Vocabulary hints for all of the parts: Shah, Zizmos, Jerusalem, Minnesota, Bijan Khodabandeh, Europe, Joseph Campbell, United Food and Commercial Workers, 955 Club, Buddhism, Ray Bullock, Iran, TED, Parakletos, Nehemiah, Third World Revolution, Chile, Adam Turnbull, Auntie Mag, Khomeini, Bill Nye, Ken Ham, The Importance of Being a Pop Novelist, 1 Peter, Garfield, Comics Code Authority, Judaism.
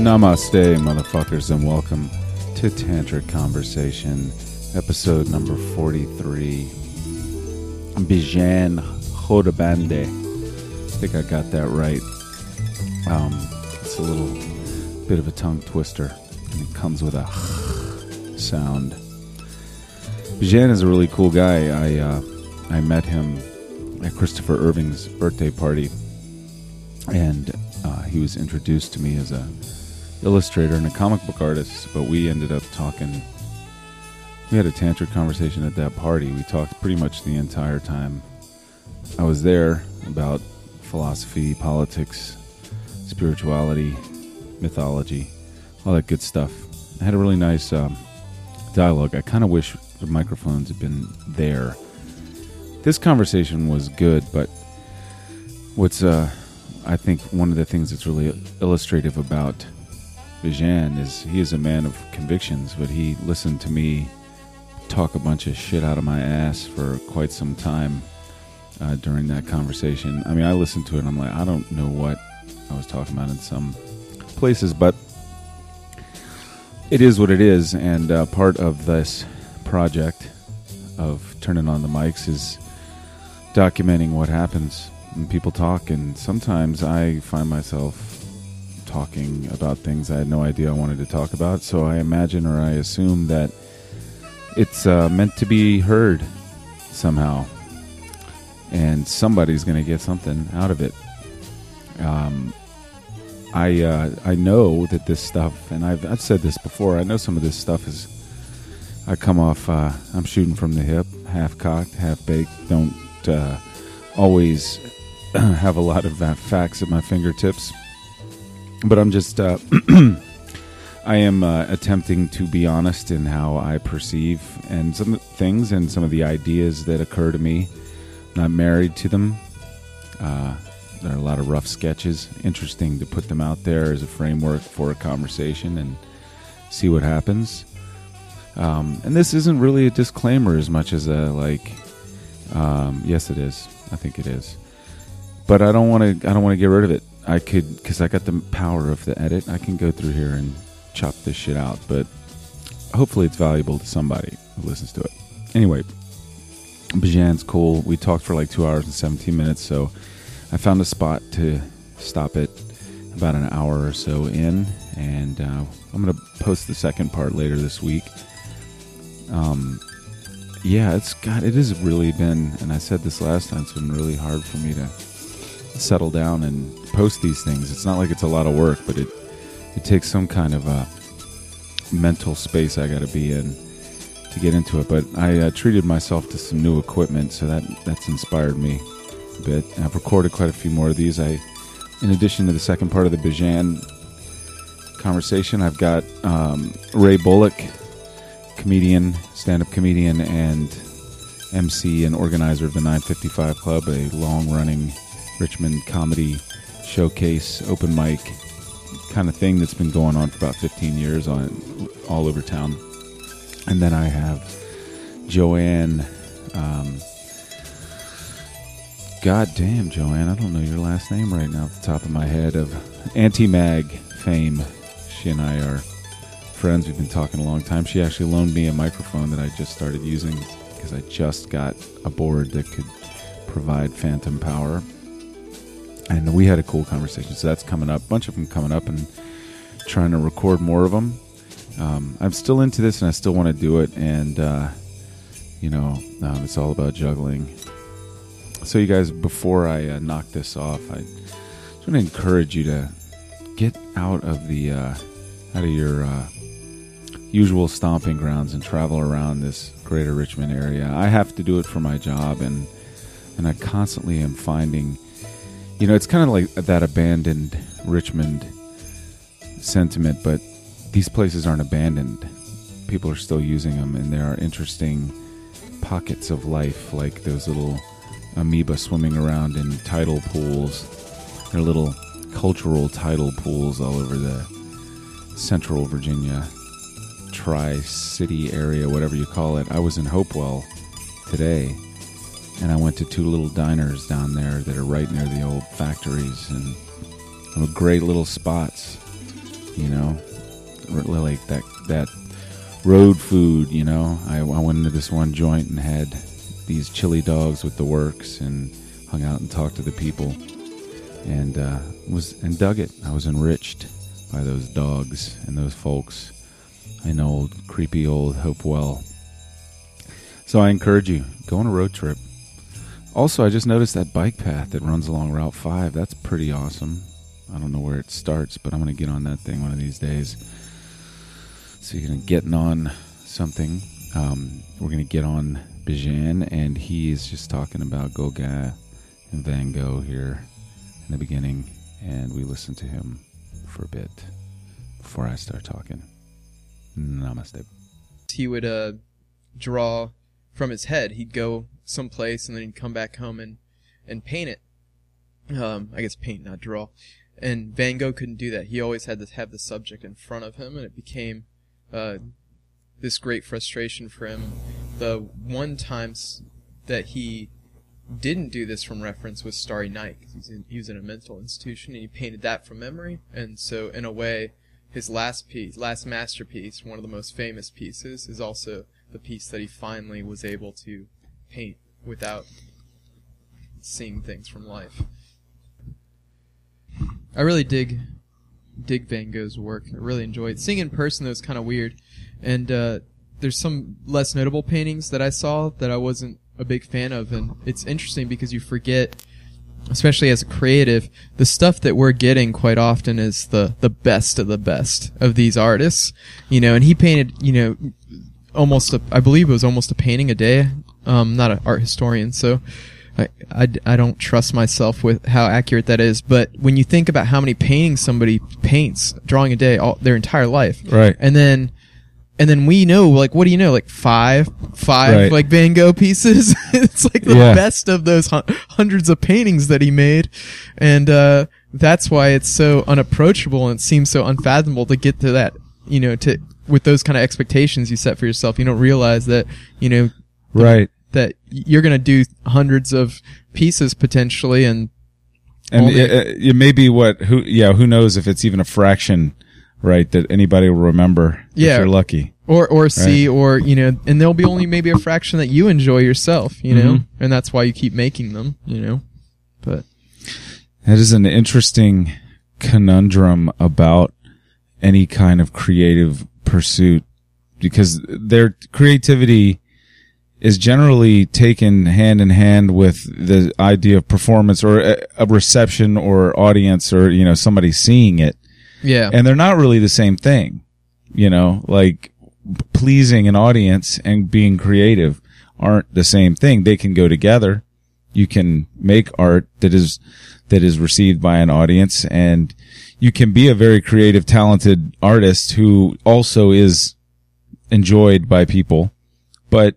Namaste, motherfuckers, and welcome to Tantric Conversation, episode number 43. Bijan Khodabandeh. I think I got that right. It's a little bit of a tongue twister, and it comes with a sound. Bijan is a really cool guy. I met him at Christopher Irving's birthday party, and he was introduced to me as a illustrator and a comic book artist, but we ended up talking. We had a tantric conversation at that party. We talked pretty much the entire time I was there about philosophy, politics, spirituality, mythology, all that good stuff. I had a really nice dialogue. I kind of wish the microphones had been there. This conversation was good, but what's I think one of the things that's really illustrative about Bijan is he is a man of convictions, but he listened to me talk a bunch of shit out of my ass for quite some time during that conversation. I mean, I listened to it and I'm like, I don't know what I was talking about in some places, but it is what it is, and part of this project of turning on the mics is documenting what happens when people talk, and sometimes I find myself talking about things I had no idea I wanted to talk about, so I imagine or I assume that it's meant to be heard somehow, and somebody's going to get something out of it. I know that this stuff, and I've said this before, I know some of this stuff is, I come off, I'm shooting from the hip, half-cocked, half-baked, don't always have a lot of facts at my fingertips. But I'm just, I am attempting to be honest in how I perceive and some things and some of the ideas that occur to me. I'm not married to them. There are a lot of rough sketches. Interesting to put them out there as a framework for a conversation and see what happens. And this isn't really a disclaimer as much as a, like, yes, it is. I think it is. But I don't want to get rid of it. I could, because I got the power of the edit, I can go through here and chop this shit out, but hopefully it's valuable to somebody who listens to it. Anyway, Bijan's cool. We talked for like 2 hours and 17 minutes, so I found a spot to stop it about an hour or so in, and I'm going to post the second part later this week. Yeah, it has really been, and I said this last time, it's been really hard for me to settle down and post these things. It's not like it's a lot of work, but it takes some kind of a mental space I gotta be in to get into it. But I treated myself to some new equipment, so that's inspired me a bit. And I've recorded quite a few more of these. In addition to the second part of the Bijan conversation, I've got Ray Bullock, comedian, stand-up comedian, and MC and organizer of the 955 Club, a long-running Richmond comedy showcase, open mic kind of thing that's been going on for about 15 years on all over town. And then I have Joanne. God damn, Joanne, I don't know your last name right now off the top of my head, of Auntie Mag fame. She and I are friends. We've been talking a long time. She actually loaned me a microphone that I just started using because I just got a board that could provide phantom power. And we had a cool conversation, so that's coming up. A bunch of them coming up, and trying to record more of them. I'm still into this, and I still want to do it. And, it's all about juggling. So you guys, before I knock this off, I just want to encourage you to get out of the out of your usual stomping grounds and travel around this greater Richmond area. I have to do it for my job, and I constantly am finding... You know, it's kind of like that abandoned Richmond sentiment, but these places aren't abandoned. People are still using them, and there are interesting pockets of life, like those little amoeba swimming around in tidal pools. There are little cultural tidal pools all over the central Virginia tri-city area, whatever you call it. I was in Hopewell today, and I went to two little diners down there that are right near the old factories, and great little spots. you know, like that road food, you know. I went into this one joint and had these chili dogs with the works and hung out and talked to the people, and dug it. I was enriched by those dogs and those folks in old creepy old Hopewell. So I encourage you, go on a road trip. Also, I just noticed that bike path that runs along Route 5. That's pretty awesome. I don't know where it starts, but I'm going to get on that thing one of these days. Speaking of getting on something, we're going to get on Bijan, and he is just talking about Gauguin and Van Gogh here in the beginning, and we listen to him for a bit before I start talking. Namaste. He would draw from his head. He'd go someplace, and then he'd come back home and paint it. I guess paint, not draw. And Van Gogh couldn't do that. He always had to have the subject in front of him, and it became this great frustration for him. The one time that he didn't do this from reference was Starry Night. He was in a mental institution, and he painted that from memory. And so, in a way, his last masterpiece, one of the most famous pieces, is also the piece that he finally was able to paint without seeing things from life. I really dig Van Gogh's work. I really enjoy it. Seeing in person, though, is kind of weird. And there's some less notable paintings that I saw that I wasn't a big fan of. And it's interesting because you forget, especially as a creative, the stuff that we're getting quite often is the best of these artists. You know, and he painted, you know, I believe it was almost a painting a day. I'm not an art historian, so I don't trust myself with how accurate that is, but when you think about how many paintings somebody paints, drawing a day, their entire life, right? And then we know, like, what do you know, like five, right, like Van Gogh pieces. It's like the best of those hundreds of paintings that he made, and that's why it's so unapproachable and it seems so unfathomable to get to that. You know, to with those kind of expectations you set for yourself, you don't realize that, you know, right, that you're going to do hundreds of pieces potentially, and it may be who knows if it's even a fraction, right, that anybody will remember, if you're lucky, or right? See, or, you know, and there'll be only maybe a fraction that you enjoy yourself, you know, mm-hmm. And that's why you keep making them, you know, but that is an interesting conundrum about any kind of creative pursuit, because their creativity is generally taken hand in hand with the idea of performance or a reception or audience or, you know, somebody seeing it. Yeah. And they're not really the same thing, you know, like pleasing an audience and being creative aren't the same thing. They can go together. You can make art that is received by an audience, and you can be a very creative, talented artist who also is enjoyed by people, but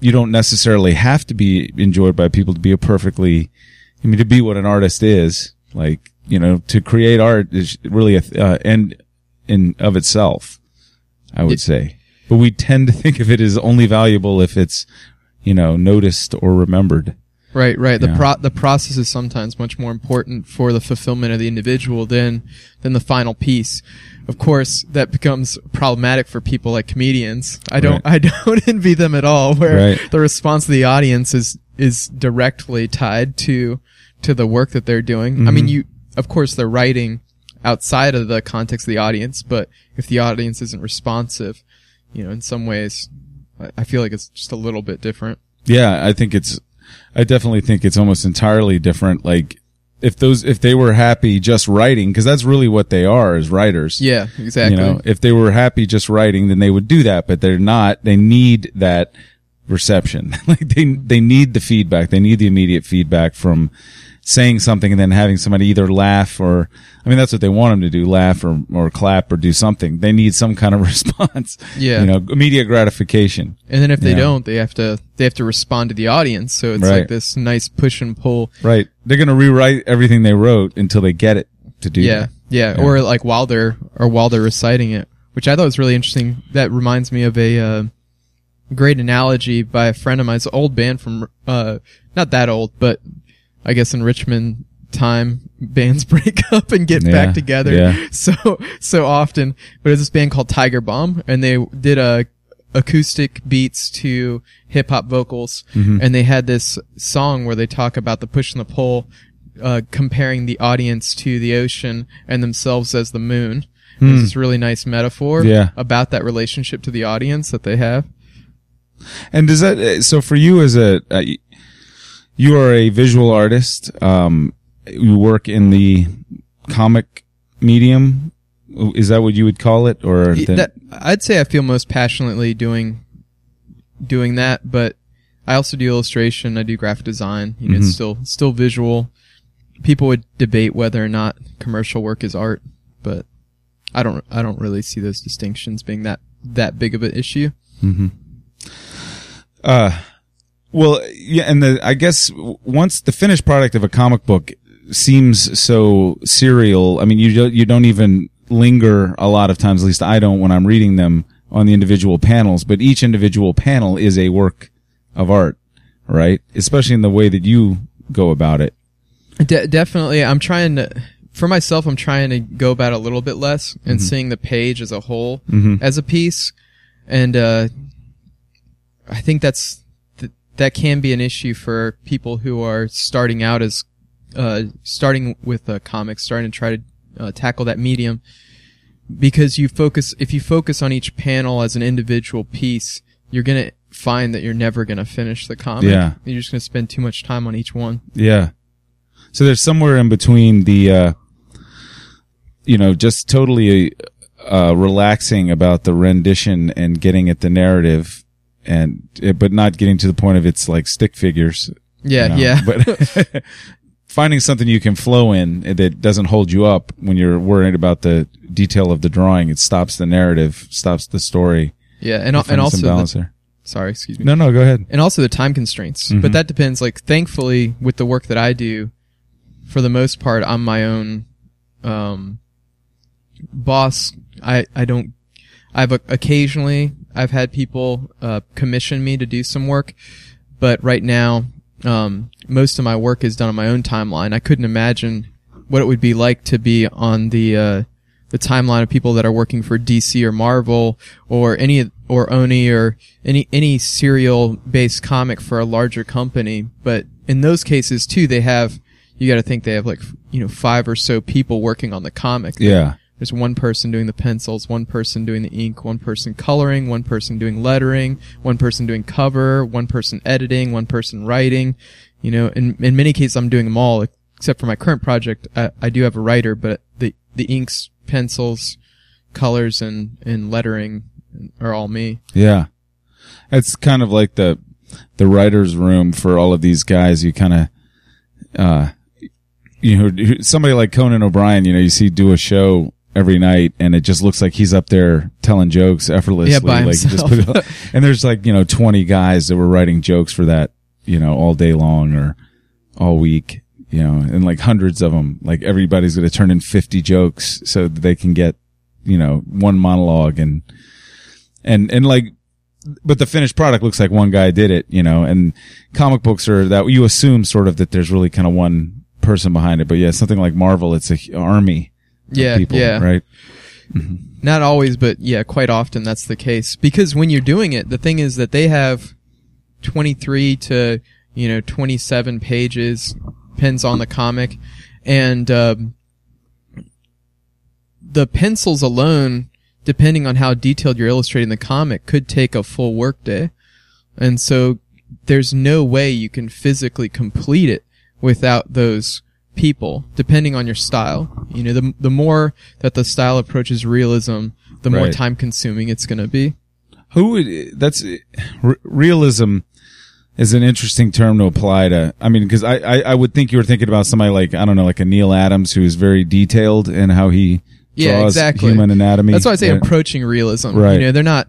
you don't necessarily have to be enjoyed by people to be to be what an artist is. Like, you know, to create art is really an end in of itself, I would say. But we tend to think of it as only valuable if it's, you know, noticed or remembered. Right. The process is sometimes much more important for the fulfillment of the individual than the final piece. Of course, that becomes problematic for people like comedians. I don't envy them at all, where the response of the audience is directly tied to the work that they're doing. Mm-hmm. I mean, of course they're writing outside of the context of the audience, but if the audience isn't responsive, you know, in some ways I feel like it's just a little bit different. Yeah, I definitely think it's almost entirely different. Like, if they were happy just writing, because that's really what they are as writers. Yeah, exactly. You know, if they were happy just writing, then they would do that, but they're not. They need that reception. Like, they need the feedback. They need the immediate feedback from saying something and then having somebody either laugh or, I mean, that's what they want them to do, laugh or clap or do something. They need some kind of response. Yeah. You know, immediate gratification. And then if they don't, they have to respond to the audience. So it's like this nice push and pull. Right. They're going to rewrite everything they wrote until they get it to do that. Yeah. Or like while they're reciting it, which I thought was really interesting. That reminds me of a, great analogy by a friend of mine. It's an old band from, not that old, but I guess in Richmond, time bands break up and get back together so often. But there's this band called Tiger Bomb, and they did acoustic beats to hip hop vocals, and they had this song where they talk about the push and the pull, comparing the audience to the ocean and themselves as the moon. It's this really nice metaphor about that relationship to the audience that they have. And does that, so for you as a, you are a visual artist, you work in the comic medium, is that what you would call it? Or that, I'd say I feel most passionately doing that, but I also do illustration, I do graphic design, you know, it's still visual. People would debate whether or not commercial work is art, but I don't really see those distinctions being that big of an issue. Well, yeah, and I guess once the finished product of a comic book seems so serial, I mean, you don't even linger a lot of times, at least I don't when I'm reading them, on the individual panels, but each individual panel is a work of art, right? Especially in the way that you go about it. Definitely. I'm trying to, for myself, I'm trying to go about it a little bit less and seeing the page as a whole, as a piece. And, I think that can be an issue for people who are starting out as, starting with comics, starting to try to tackle that medium, because if you focus on each panel as an individual piece, you're going to find that you're never going to finish the comic. Yeah. You're just going to spend too much time on each one. Yeah. So there's somewhere in between the, just totally, relaxing about the rendition and getting at the narrative, and but not getting to the point of it's like stick figures. But finding something you can flow in that doesn't hold you up when you're worried about the detail of the drawing. It stops the narrative, stops the story. Yeah, and also sorry, excuse me. No, go ahead. And also the time constraints. But that depends. Like, thankfully, with the work that I do, for the most part, I'm my own boss. Occasionally I've had people commission me to do some work, but right now most of my work is done on my own timeline. I couldn't imagine what it would be like to be on the timeline of people that are working for DC or Marvel or Oni or any serial based comic for a larger company. But in those cases too, you got to think they have like, five or so people working on the comic. Yeah. There's one person doing the pencils, one person doing the ink, one person coloring, one person doing lettering, one person doing cover, one person editing, one person writing. In many cases, I'm doing them all, except for my current project. I do have a writer, but the inks, pencils, colors, and lettering are all me. Yeah. It's kind of like the writer's room for all of these guys. You kind of, somebody like Conan O'Brien, you see do a show every night, and it just looks like he's up there telling jokes effortlessly. Yeah, by himself. And there's 20 guys that were writing jokes for that, all day long or all week, and hundreds of them. Like, everybody's going to turn in 50 jokes so that they can get, one monologue and but the finished product looks like one guy did it, and comic books are that you assume sort of that there's really kind of one person behind it. But yeah, something like Marvel, it's an army. Yeah, people, yeah, right. Not always, but yeah, quite often that's the case. Because when you're doing it, the thing is that they have 23 to 27 pages, depends on the comic, and the pencils alone, depending on how detailed you're illustrating the comic, could take a full workday, and so there's no way you can physically complete it without those people, depending on your style. The more that the style approaches realism, the more time consuming it's going to be. Realism is an interesting term to apply to. I mean, because I would think you were thinking about somebody like, I don't know, like a Neil Adams, who is very detailed in how he draws human anatomy. That's why I say approaching realism. Right. They're not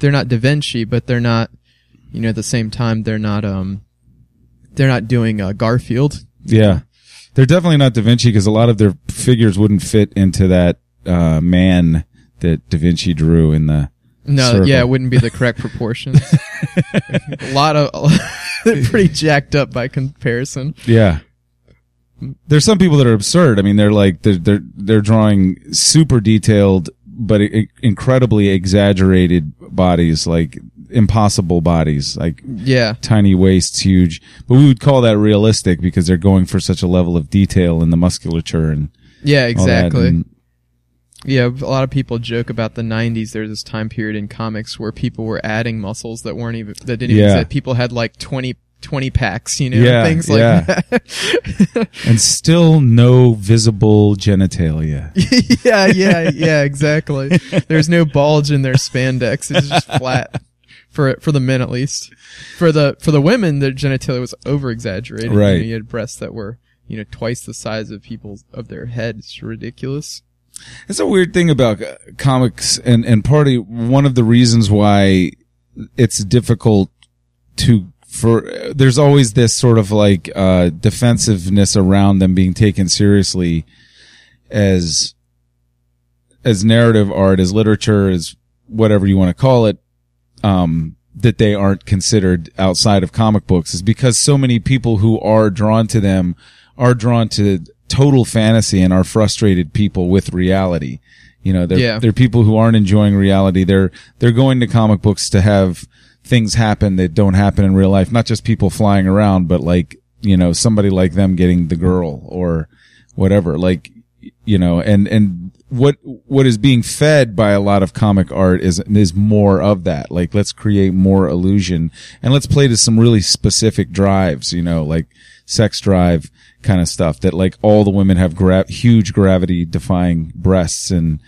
Da Vinci, but they're not, at the same time, they're not doing Garfield. Yeah. They're definitely not Da Vinci, because a lot of their figures wouldn't fit into that man that Da Vinci drew in the circle. Yeah, it wouldn't be the correct proportions. They're pretty jacked up by comparison. Yeah. There's some people that are absurd. I mean, they're like they're drawing super detailed but incredibly exaggerated bodies, like impossible bodies, like tiny waists, huge. But we would call that realistic because they're going for such a level of detail in the musculature and all that. And, a lot of people joke about the 90s. There's this time period in comics where people were adding muscles that weren't even that people had like 20 packs, you know, things like that. And still no visible genitalia. Exactly. There's no bulge in their spandex. It's just flat for the men, at least. For the women, their genitalia was over exaggerated. Right. You know, you had breasts that were, you know, twice the size of people's, of their head. It's ridiculous. That's a weird thing about comics, and partly one of the reasons why it's difficult to, there's always this sort of like defensiveness around them being taken seriously as narrative art, as literature, as whatever you want to call it, that they aren't considered outside of comic books is because so many people who are drawn to them are drawn to total fantasy and are frustrated people with reality. You know, they're people who aren't enjoying reality. They're going to comic books to have things happen that don't happen in real life, not just people flying around, but like, you know, somebody like them getting the girl or whatever, like, you know, and what is being fed by a lot of comic art is more of that. Like, let's create more illusion and let's play to some really specific drives, you know, like sex drive kind of stuff that like all the women have huge gravity defying breasts. And,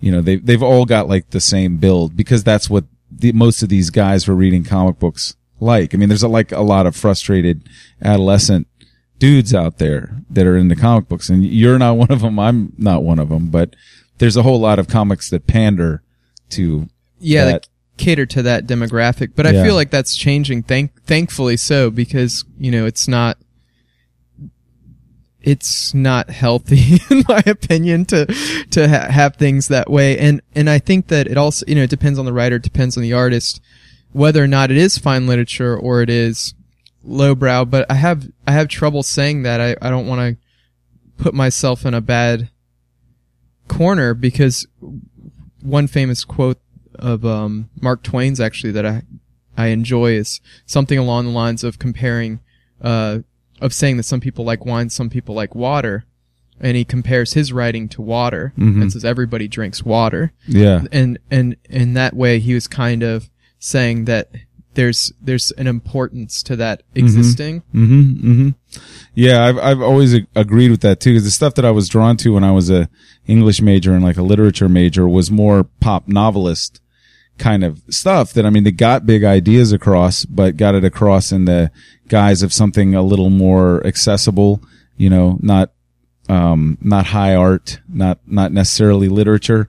you know, they've all got like the same build because that's what most of these guys were reading comic books like. I mean, there's like a lot of frustrated adolescent dudes out there that are into comic books, and you're not one of them. I'm not one of them, but there's a whole lot of comics that pander to that. Cater to that demographic. But I feel like that's changing, thankfully so, because, you know, it's not healthy in my opinion to have things that way. And I think that it also, you know, it depends on the writer, it depends on the artist, whether or not it is fine literature or it is lowbrow. But I have trouble saying that. I don't want to put myself in a bad corner, because one famous quote of, Mark Twain's actually that I enjoy is something along the lines of comparing, of saying that some people like wine, some people like water. And he compares his writing to water, mm-hmm. and says everybody drinks water. Yeah. And in that way, he was kind of saying that there's an importance to that existing. Mm-hmm. Mm-hmm. Mm-hmm. Yeah. I've always agreed with that too, because the stuff that I was drawn to when I was a English major and like a literature major was more pop novelist kind of stuff that, I mean, they got big ideas across, but got it across in the guise of something a little more accessible, you know, not high art, not necessarily literature.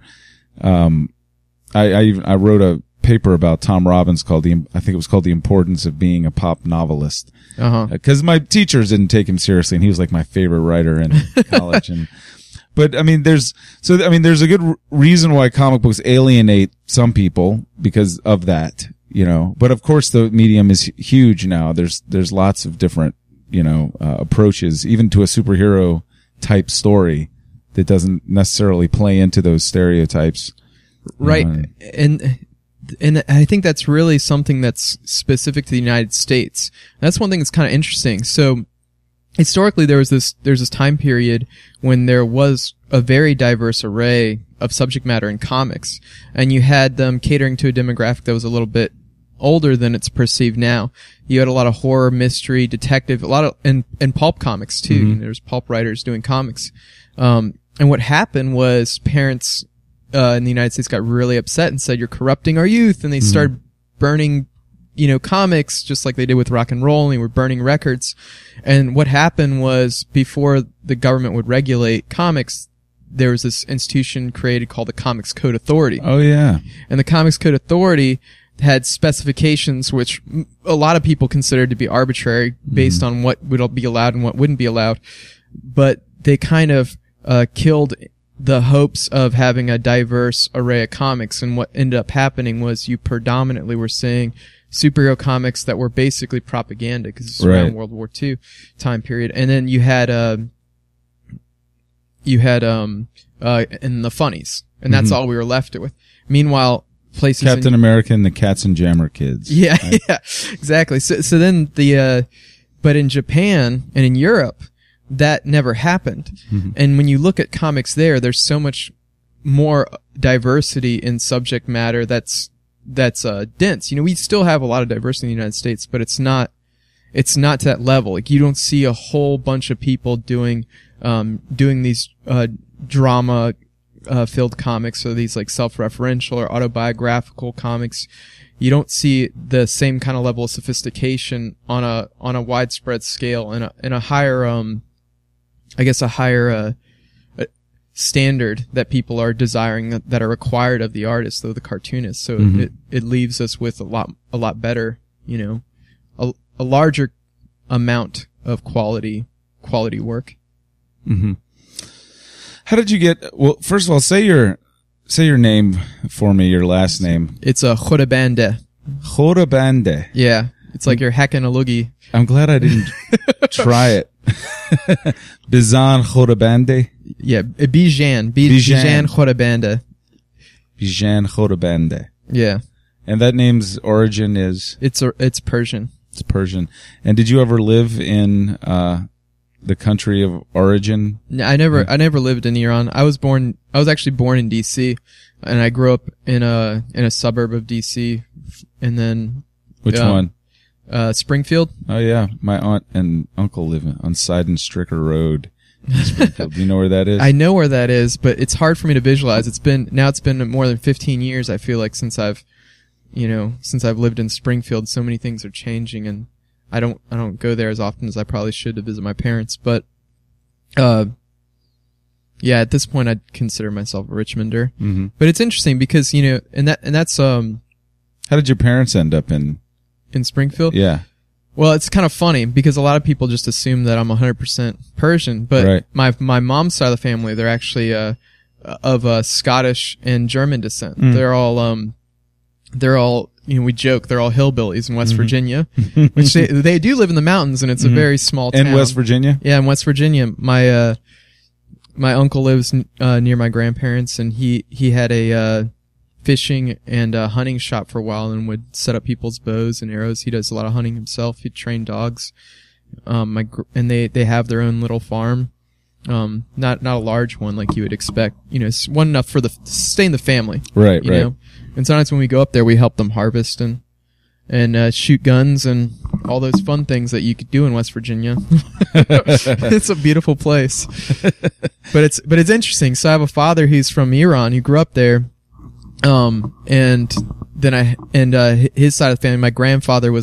I wrote a paper about Tom Robbins called The Importance of Being a Pop Novelist. Cause my teachers didn't take him seriously, and he was like my favorite writer in college. But I mean, there's a good reason why comic books alienate some people because of that, you know. But of course, the medium is huge now. There's lots of different, you know, approaches, even to a superhero type story that doesn't necessarily play into those stereotypes. Right, and I think that's really something that's specific to the United States. That's one thing that's kind of interesting. So, historically, there's this time period when there was a very diverse array of subject matter in comics, and you had them catering to a demographic that was a little bit older than it's perceived now. You had a lot of horror, mystery, detective, a lot of, and pulp comics too. Mm-hmm. You know, there's pulp writers doing comics. And what happened was parents, in the United States got really upset and said, "You're corrupting our youth," and they mm-hmm. started burning, you know, comics, just like they did with rock and roll, and they were burning records. And what happened was, before the government would regulate comics, there was this institution created called the Comics Code Authority. Oh, yeah. And the Comics Code Authority had specifications which a lot of people considered to be arbitrary, based on what would be allowed and what wouldn't be allowed. But they kind of killed the hopes of having a diverse array of comics. And what ended up happening was you predominantly were seeing superhero comics that were basically propaganda, because it's around World War II time period. And then you had you had in the funnies, and that's all we were left with. Meanwhile, places Captain America and the Cats and Jammer Kids. Yeah, right? Yeah, exactly. So then but in Japan and in Europe, that never happened. Mm-hmm. And when you look at comics there's so much more diversity in subject matter that's dense. You know, we still have a lot of diversity in the United States, but it's not to that level. Like, you don't see a whole bunch of people doing these drama filled comics, or these like self-referential or autobiographical comics. You don't see the same kind of level of sophistication on a widespread scale, and a higher standard that people are desiring, that are required of the artist or the cartoonist. So it leaves us with a lot better, you know, a larger amount of quality work. Mm-hmm. How did you get? Well, first of all, say your name for me. Your last name. It's a Khodabandeh. Khodabandeh. Yeah, it's like you're hacking a loogie. I'm glad I didn't try it. Bijan Khodabandeh. Yeah, Bijan Khodabandeh. Bijan Khodabandeh. Yeah. And that name's origin is? It's Persian. It's Persian. And did you ever live in the country of origin? I never lived in Iran. I was actually born in DC, and I grew up in a suburb of DC, and then which one? Springfield. Oh yeah, my aunt and uncle live on Sydenstricker Road in Springfield. Do you know where that is? I know where that is, but it's hard for me to visualize. It's been more than 15 years, I feel like, since I've lived in Springfield. So many things are changing, and I don't go there as often as I probably should to visit my parents. But yeah, at this point I'd consider myself a Richmonder. Mm-hmm. But it's interesting because, you know, and that's how did your parents end up in Springfield? Yeah. Well, it's kind of funny because a lot of people just assume that I'm 100% Persian, but right. my mom's side of the family, they're actually of Scottish and German descent. Mm. They're all, you know, we joke they're all hillbillies in West Virginia, which they do live in the mountains, and it's a very small town. In West Virginia? Yeah, in West Virginia. My uncle lives near my grandparents, and he had a fishing and hunting shop for a while, and would set up people's bows and arrows. He does a lot of hunting himself. He trained dogs. And they have their own little farm. Not a large one like you would expect. You know, it's one enough for to stay in the family. Right, you know? And sometimes when we go up there, we help them harvest and shoot guns and all those fun things that you could do in West Virginia. It's a beautiful place, but it's interesting. So I have a father who's from Iran, who grew up there, and then his side of the family, my grandfather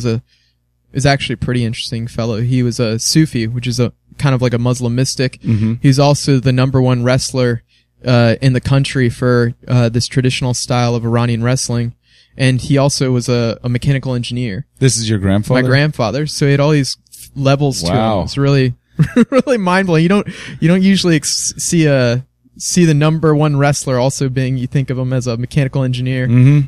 is actually a pretty interesting fellow. He was a Sufi, which is a kind of like a Muslim mystic. Mm-hmm. He's also the number one wrestler in the country for this traditional style of Iranian wrestling. And he also was a mechanical engineer. This is your grandfather? My grandfather. So he had all these levels to him. It's really, really mind-blowing. You don't usually see the number one wrestler also being, you think of him as a mechanical engineer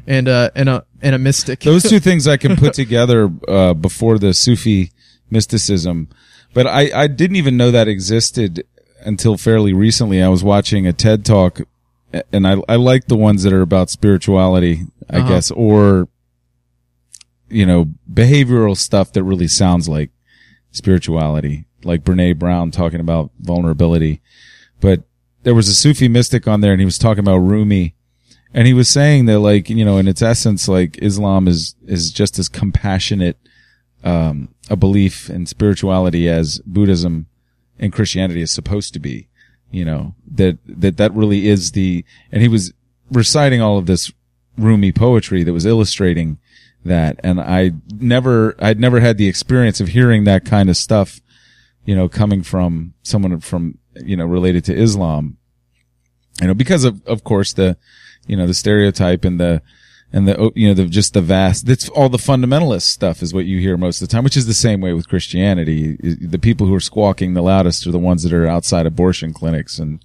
and a mystic. Those two things I can put together before the Sufi mysticism. But I didn't even know that existed until fairly recently. I was watching a TED Talk, and I like the ones that are about spirituality, I guess, or, you know, behavioral stuff that really sounds like spirituality, like Brene Brown talking about vulnerability. But there was a Sufi mystic on there, and he was talking about Rumi, and he was saying that, like, you know, in its essence, like, Islam is just as compassionate a belief in spirituality as Buddhism and Christianity is supposed to be, you know, that really is the, and he was reciting all of this Rumi poetry that was illustrating that. And I'd never had the experience of hearing that kind of stuff, you know, coming from someone from, you know, related to Islam, you know, because of course the, you know, the stereotype and the, you know, that's all the fundamentalist stuff is what you hear most of the time, which is the same way with Christianity. The people who are squawking the loudest are the ones that are outside abortion clinics. And,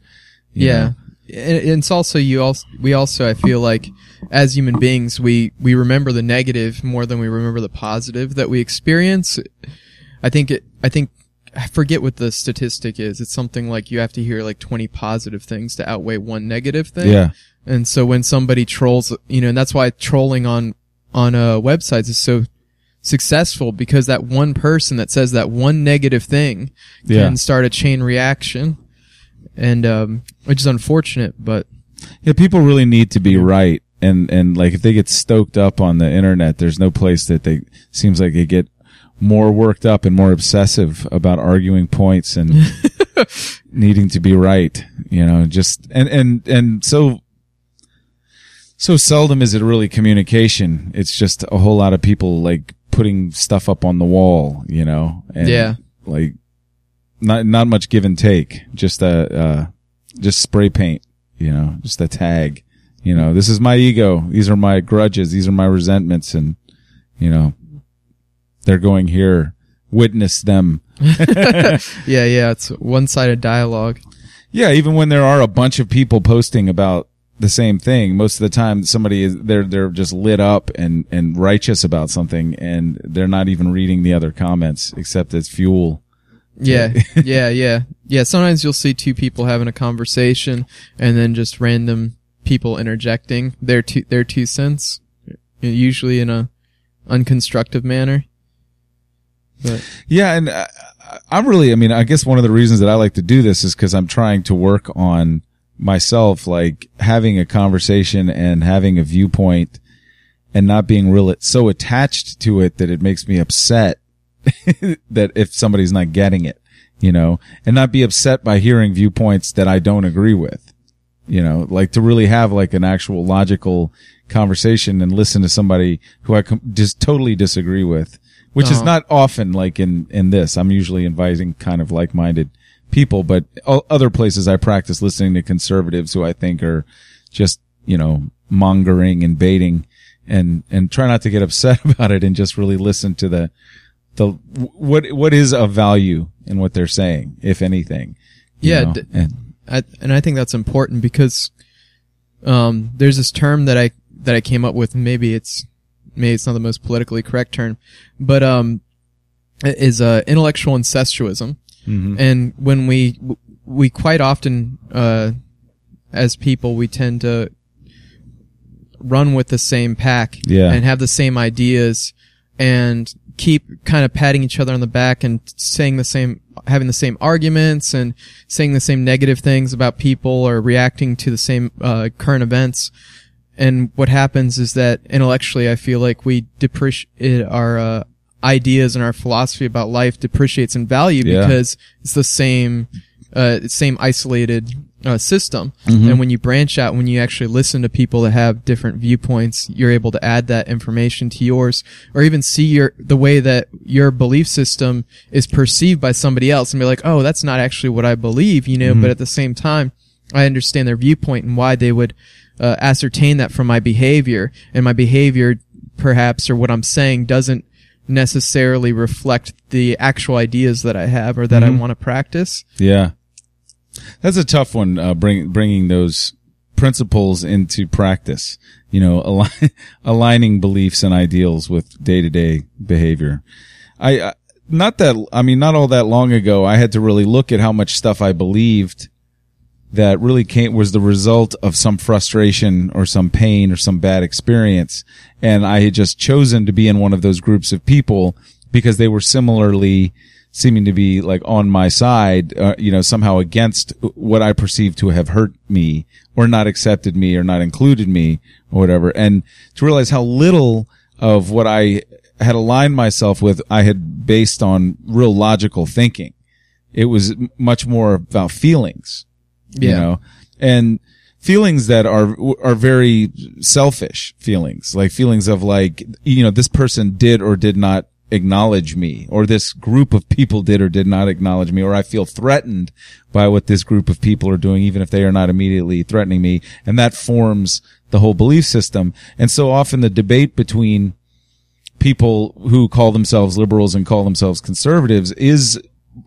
you know. And it's also, we also, I feel like as human beings, we remember the negative more than we remember the positive that we experience. I think I forget what the statistic is. It's something like you have to hear like 20 positive things to outweigh one negative thing. Yeah. And so when somebody trolls, you know, and that's why trolling on websites is so successful, because that one person that says that one negative thing can start a chain reaction, and which is unfortunate, but yeah, people really need to be right, and like if they get stoked up on the internet, there's no place that they seems like they get more worked up and more obsessive about arguing points and needing to be right, you know, just and so seldom is it really communication. It's just a whole lot of people like putting stuff up on the wall, you know, and like not much give and take, just just spray paint, you know, just a tag, you know, this is my ego, these are my grudges, these are my resentments, and you know, they're going here, witness them. yeah, it's one-sided dialogue. Yeah, even when there are a bunch of people posting about the same thing, most of the time somebody is they're just lit up and righteous about something, and they're not even reading the other comments except as fuel. Yeah. Sometimes you'll see two people having a conversation and then just random people interjecting their two cents, usually in a unconstructive manner. But yeah, and I'm really, I mean, I guess one of the reasons that I like to do this is because I'm trying to work on myself, like having a conversation and having a viewpoint and not being real so attached to it that it makes me upset that if somebody's not getting it, you know, and not be upset by hearing viewpoints that I don't agree with, you know, like to really have like an actual logical conversation and listen to somebody who I just totally disagree with, which is not often like in this. I'm usually inviting kind of like-minded people, but other places I practice listening to conservatives who I think are just, you know, mongering and baiting, and try not to get upset about it and just really listen to the what is of value in what they're saying, if anything. Yeah, and I think that's important because there's this term that I came up with. Maybe it's not the most politically correct term, but is intellectual incestuism. Mm-hmm. And when we quite often as people we tend to run with the same pack and have the same ideas and keep kind of patting each other on the back and having the same arguments and saying the same negative things about people or reacting to the same current events. And what happens is that intellectually, I feel like we depreciate our ideas and our philosophy about life depreciates in value because it's the same isolated system. Mm-hmm. And when you branch out, when you actually listen to people that have different viewpoints, you're able to add that information to yours, or even see the way that your belief system is perceived by somebody else and be like, oh, that's not actually what I believe, you know, mm-hmm. But at the same time, I understand their viewpoint and why they would ascertain that from my behavior, and my behavior perhaps, or what I'm saying, doesn't necessarily reflect the actual ideas that I have or that mm-hmm. I want to practice. Yeah. That's a tough one, bringing those principles into practice, you know, aligning beliefs and ideals with day-to-day behavior. Not all that long ago, I had to really look at how much stuff I believed that really was the result of some frustration or some pain or some bad experience. And I had just chosen to be in one of those groups of people because they were similarly seeming to be like on my side, you know, somehow against what I perceived to have hurt me or not accepted me or not included me or whatever. And to realize how little of what I had aligned myself with, I had based on real logical thinking. It was much more about feelings. Yeah. You know, and feelings that are very selfish feelings, like feelings of like, you know, this person did or did not acknowledge me, or this group of people did or did not acknowledge me, or I feel threatened by what this group of people are doing, even if they are not immediately threatening me. And that forms the whole belief system. And so often the debate between people who call themselves liberals and call themselves conservatives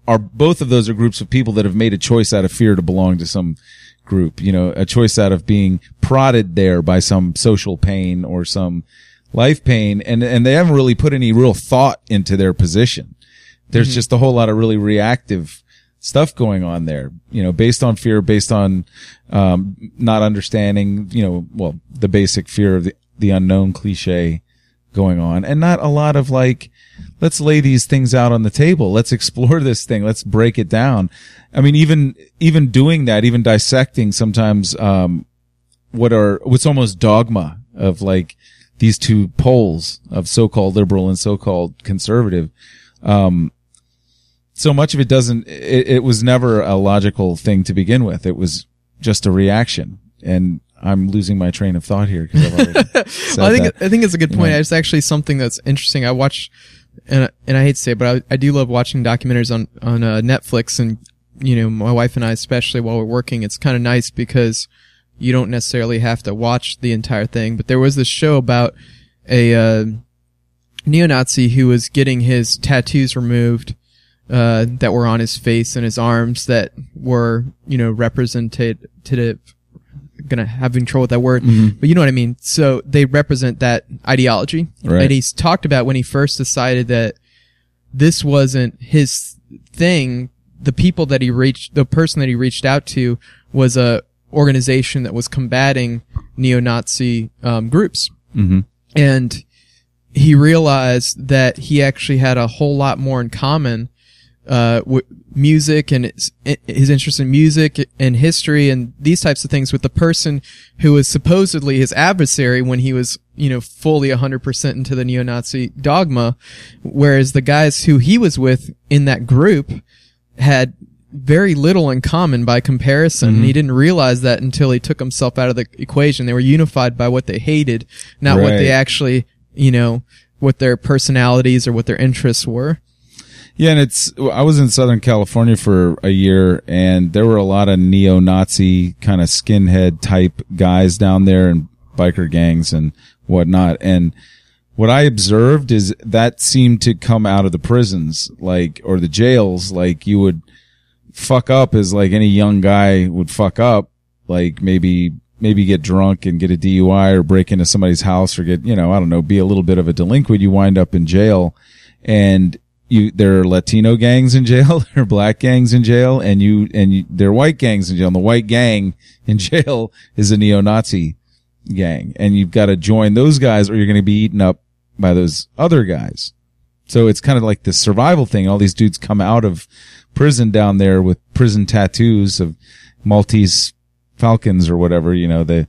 are both of those are groups of people that have made a choice out of fear to belong to some group, you know, a choice out of being prodded there by some social pain or some life pain. And they haven't really put any real thought into their position. There's just a whole lot of really reactive stuff going on there, you know, based on fear, based on not understanding, you know, well, the basic fear of the unknown cliche going on, and not a lot of like, let's lay these things out on the table. Let's explore this thing. Let's break it down. I mean, even doing that, even dissecting sometimes what's almost dogma of like these two poles of so-called liberal and so-called conservative. So much of it it was never a logical thing to begin with. It was just a reaction. And I'm losing my train of thought here because I've already said I think it's a good point. You know, it's actually something that's interesting. I watch, and I hate to say it, but I do love watching documentaries on Netflix, and, you know, my wife and I, especially while we're working, it's kind of nice because you don't necessarily have to watch the entire thing. But there was this show about a neo-Nazi who was getting his tattoos removed that were on his face and his arms that were, you know, representative. Gonna have control with that word, but you know what I mean. So they represent that ideology, right. And he's talked about when he first decided that this wasn't his thing. The people that he reached, the person that he reached out to, was a organization that was combating neo-Nazi groups, and he realized that he actually had a whole lot more in common with music and his interest in music and history and these types of things with the person who was supposedly his adversary when he was, you know, fully 100% into the neo-Nazi dogma. Whereas the guys who he was with in that group had very little in common by comparison. And he didn't realize that until he took himself out of the equation. They were unified by what they hated, not what they actually, you know, what their personalities or what their interests were. Yeah, and I was in Southern California for a year, and there were a lot of neo-Nazi kind of skinhead type guys down there and biker gangs and whatnot. And what I observed is that seemed to come out of the prisons, like, or the jails. Like, you would fuck up as like any young guy would fuck up, like maybe get drunk and get a DUI or break into somebody's house or get, you know, I don't know, be a little bit of a delinquent. You wind up in jail, and there are Latino gangs in jail, there are black gangs in jail, and there are white gangs in jail. And the white gang in jail is a neo-Nazi gang. And you've got to join those guys or you're going to be eaten up by those other guys. So it's kind of like this survival thing. All these dudes come out of prison down there with prison tattoos of Maltese falcons or whatever, you know, that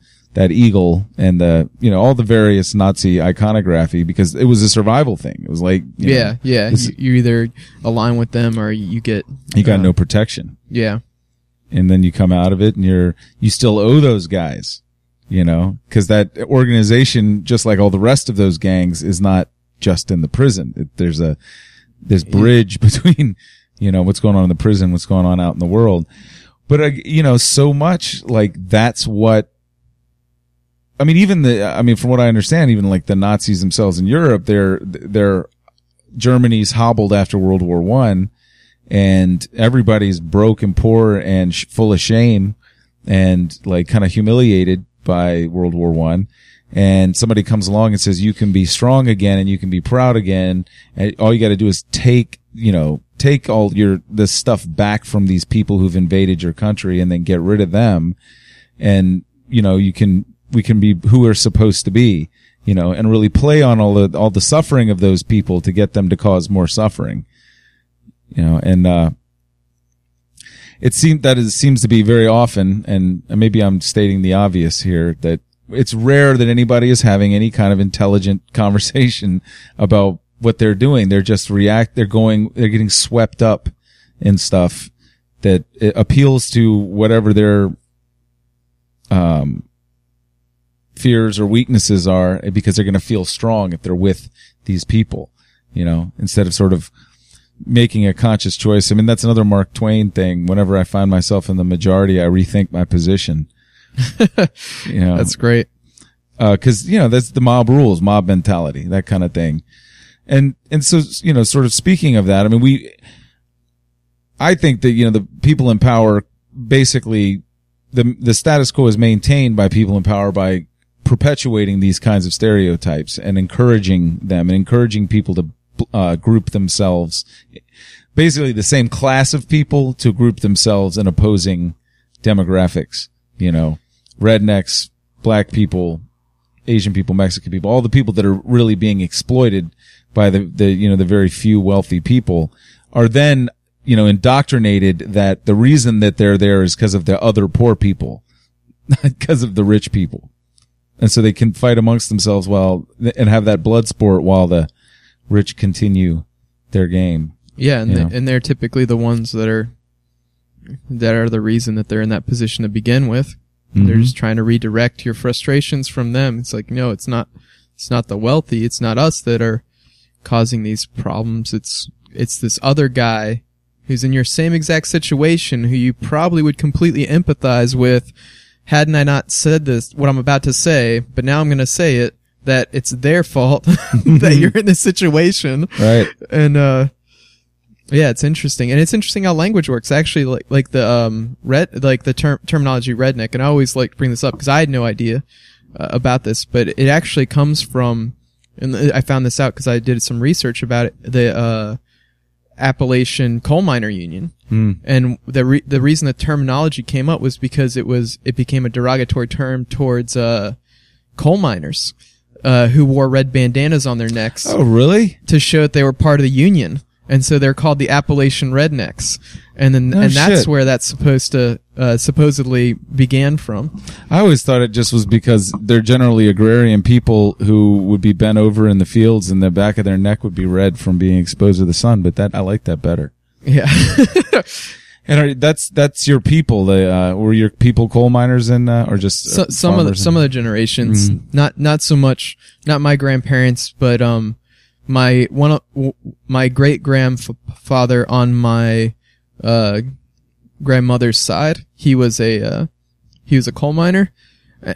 eagle and the, you know, all the various Nazi iconography, because it was a survival thing. It was like, you know, you either align with them or you got no protection. Yeah. And then you come out of it and you still owe those guys, you know, cause that organization, just like all the rest of those gangs, is not just in the prison. There's this bridge between, you know, what's going on in the prison, what's going on out in the world. But, you know, so much like that's what, I mean, from what I understand, even like the Nazis themselves in Europe, Germany's hobbled after World War I, and everybody's broke and poor and full of shame and like kind of humiliated by World War I. And somebody comes along and says, you can be strong again and you can be proud again. And all you got to do is take all this stuff back from these people who've invaded your country and then get rid of them. And, you know, we can be who we're supposed to be, you know, and really play on all the suffering of those people to get them to cause more suffering, you know. And it seems to be very often, and maybe I'm stating the obvious here, that it's rare that anybody is having any kind of intelligent conversation about what they're doing. They're just they're getting swept up in stuff that it appeals to whatever their fears or weaknesses are, because they're going to feel strong if they're with these people, you know, instead of sort of making a conscious choice. I mean, that's another Mark Twain thing. Whenever I find myself in the majority, I rethink my position. You know, that's great. Cause, you know, that's the mob rules, mob mentality, that kind of thing. And so, you know, sort of speaking of that, I mean, I think that, you know, the people in power, basically the status quo is maintained by people in power by perpetuating these kinds of stereotypes and encouraging people to group themselves, basically the same class of people, to group themselves in opposing demographics. You know, rednecks, black people, Asian people, Mexican people, all the people that are really being exploited by the very few wealthy people are then, you know, indoctrinated that the reason that they're there is because of the other poor people, not because of the rich people. And so they can fight amongst themselves and have that blood sport while the rich continue their game. Yeah. And they're typically the ones that are the reason that they're in that position to begin with. Mm-hmm. They're just trying to redirect your frustrations from them. It's like, no, it's not the wealthy. It's not us that are causing these problems. It's this other guy who's in your same exact situation, who you probably would completely empathize with hadn't I not said this, what I'm about to say, but now I'm going to say it, that it's their fault that you're in this situation. Right. And, yeah, it's interesting. And it's interesting how language works. Actually, like the, terminology redneck. And I always like to bring this up because I had no idea about this, but it actually comes from, and I found this out because I did some research about it, the, Appalachian Coal Miner Union. Mm. And the reason the terminology came up was because it became a derogatory term towards coal miners who wore red bandanas on their necks. Oh, really? To show that they were part of the union. And so they're called the Appalachian Rednecks. And then that's where that's supposed to supposedly began from. I always thought it just was because they're generally agrarian people who would be bent over in the fields and the back of their neck would be red from being exposed to the sun, but that I like that better. Yeah. And that's your people. Were your people coal miners or just some of the generations? Mm-hmm. Not so much. Not my grandparents, but my great grandfather on my grandmother's side, he was a coal miner,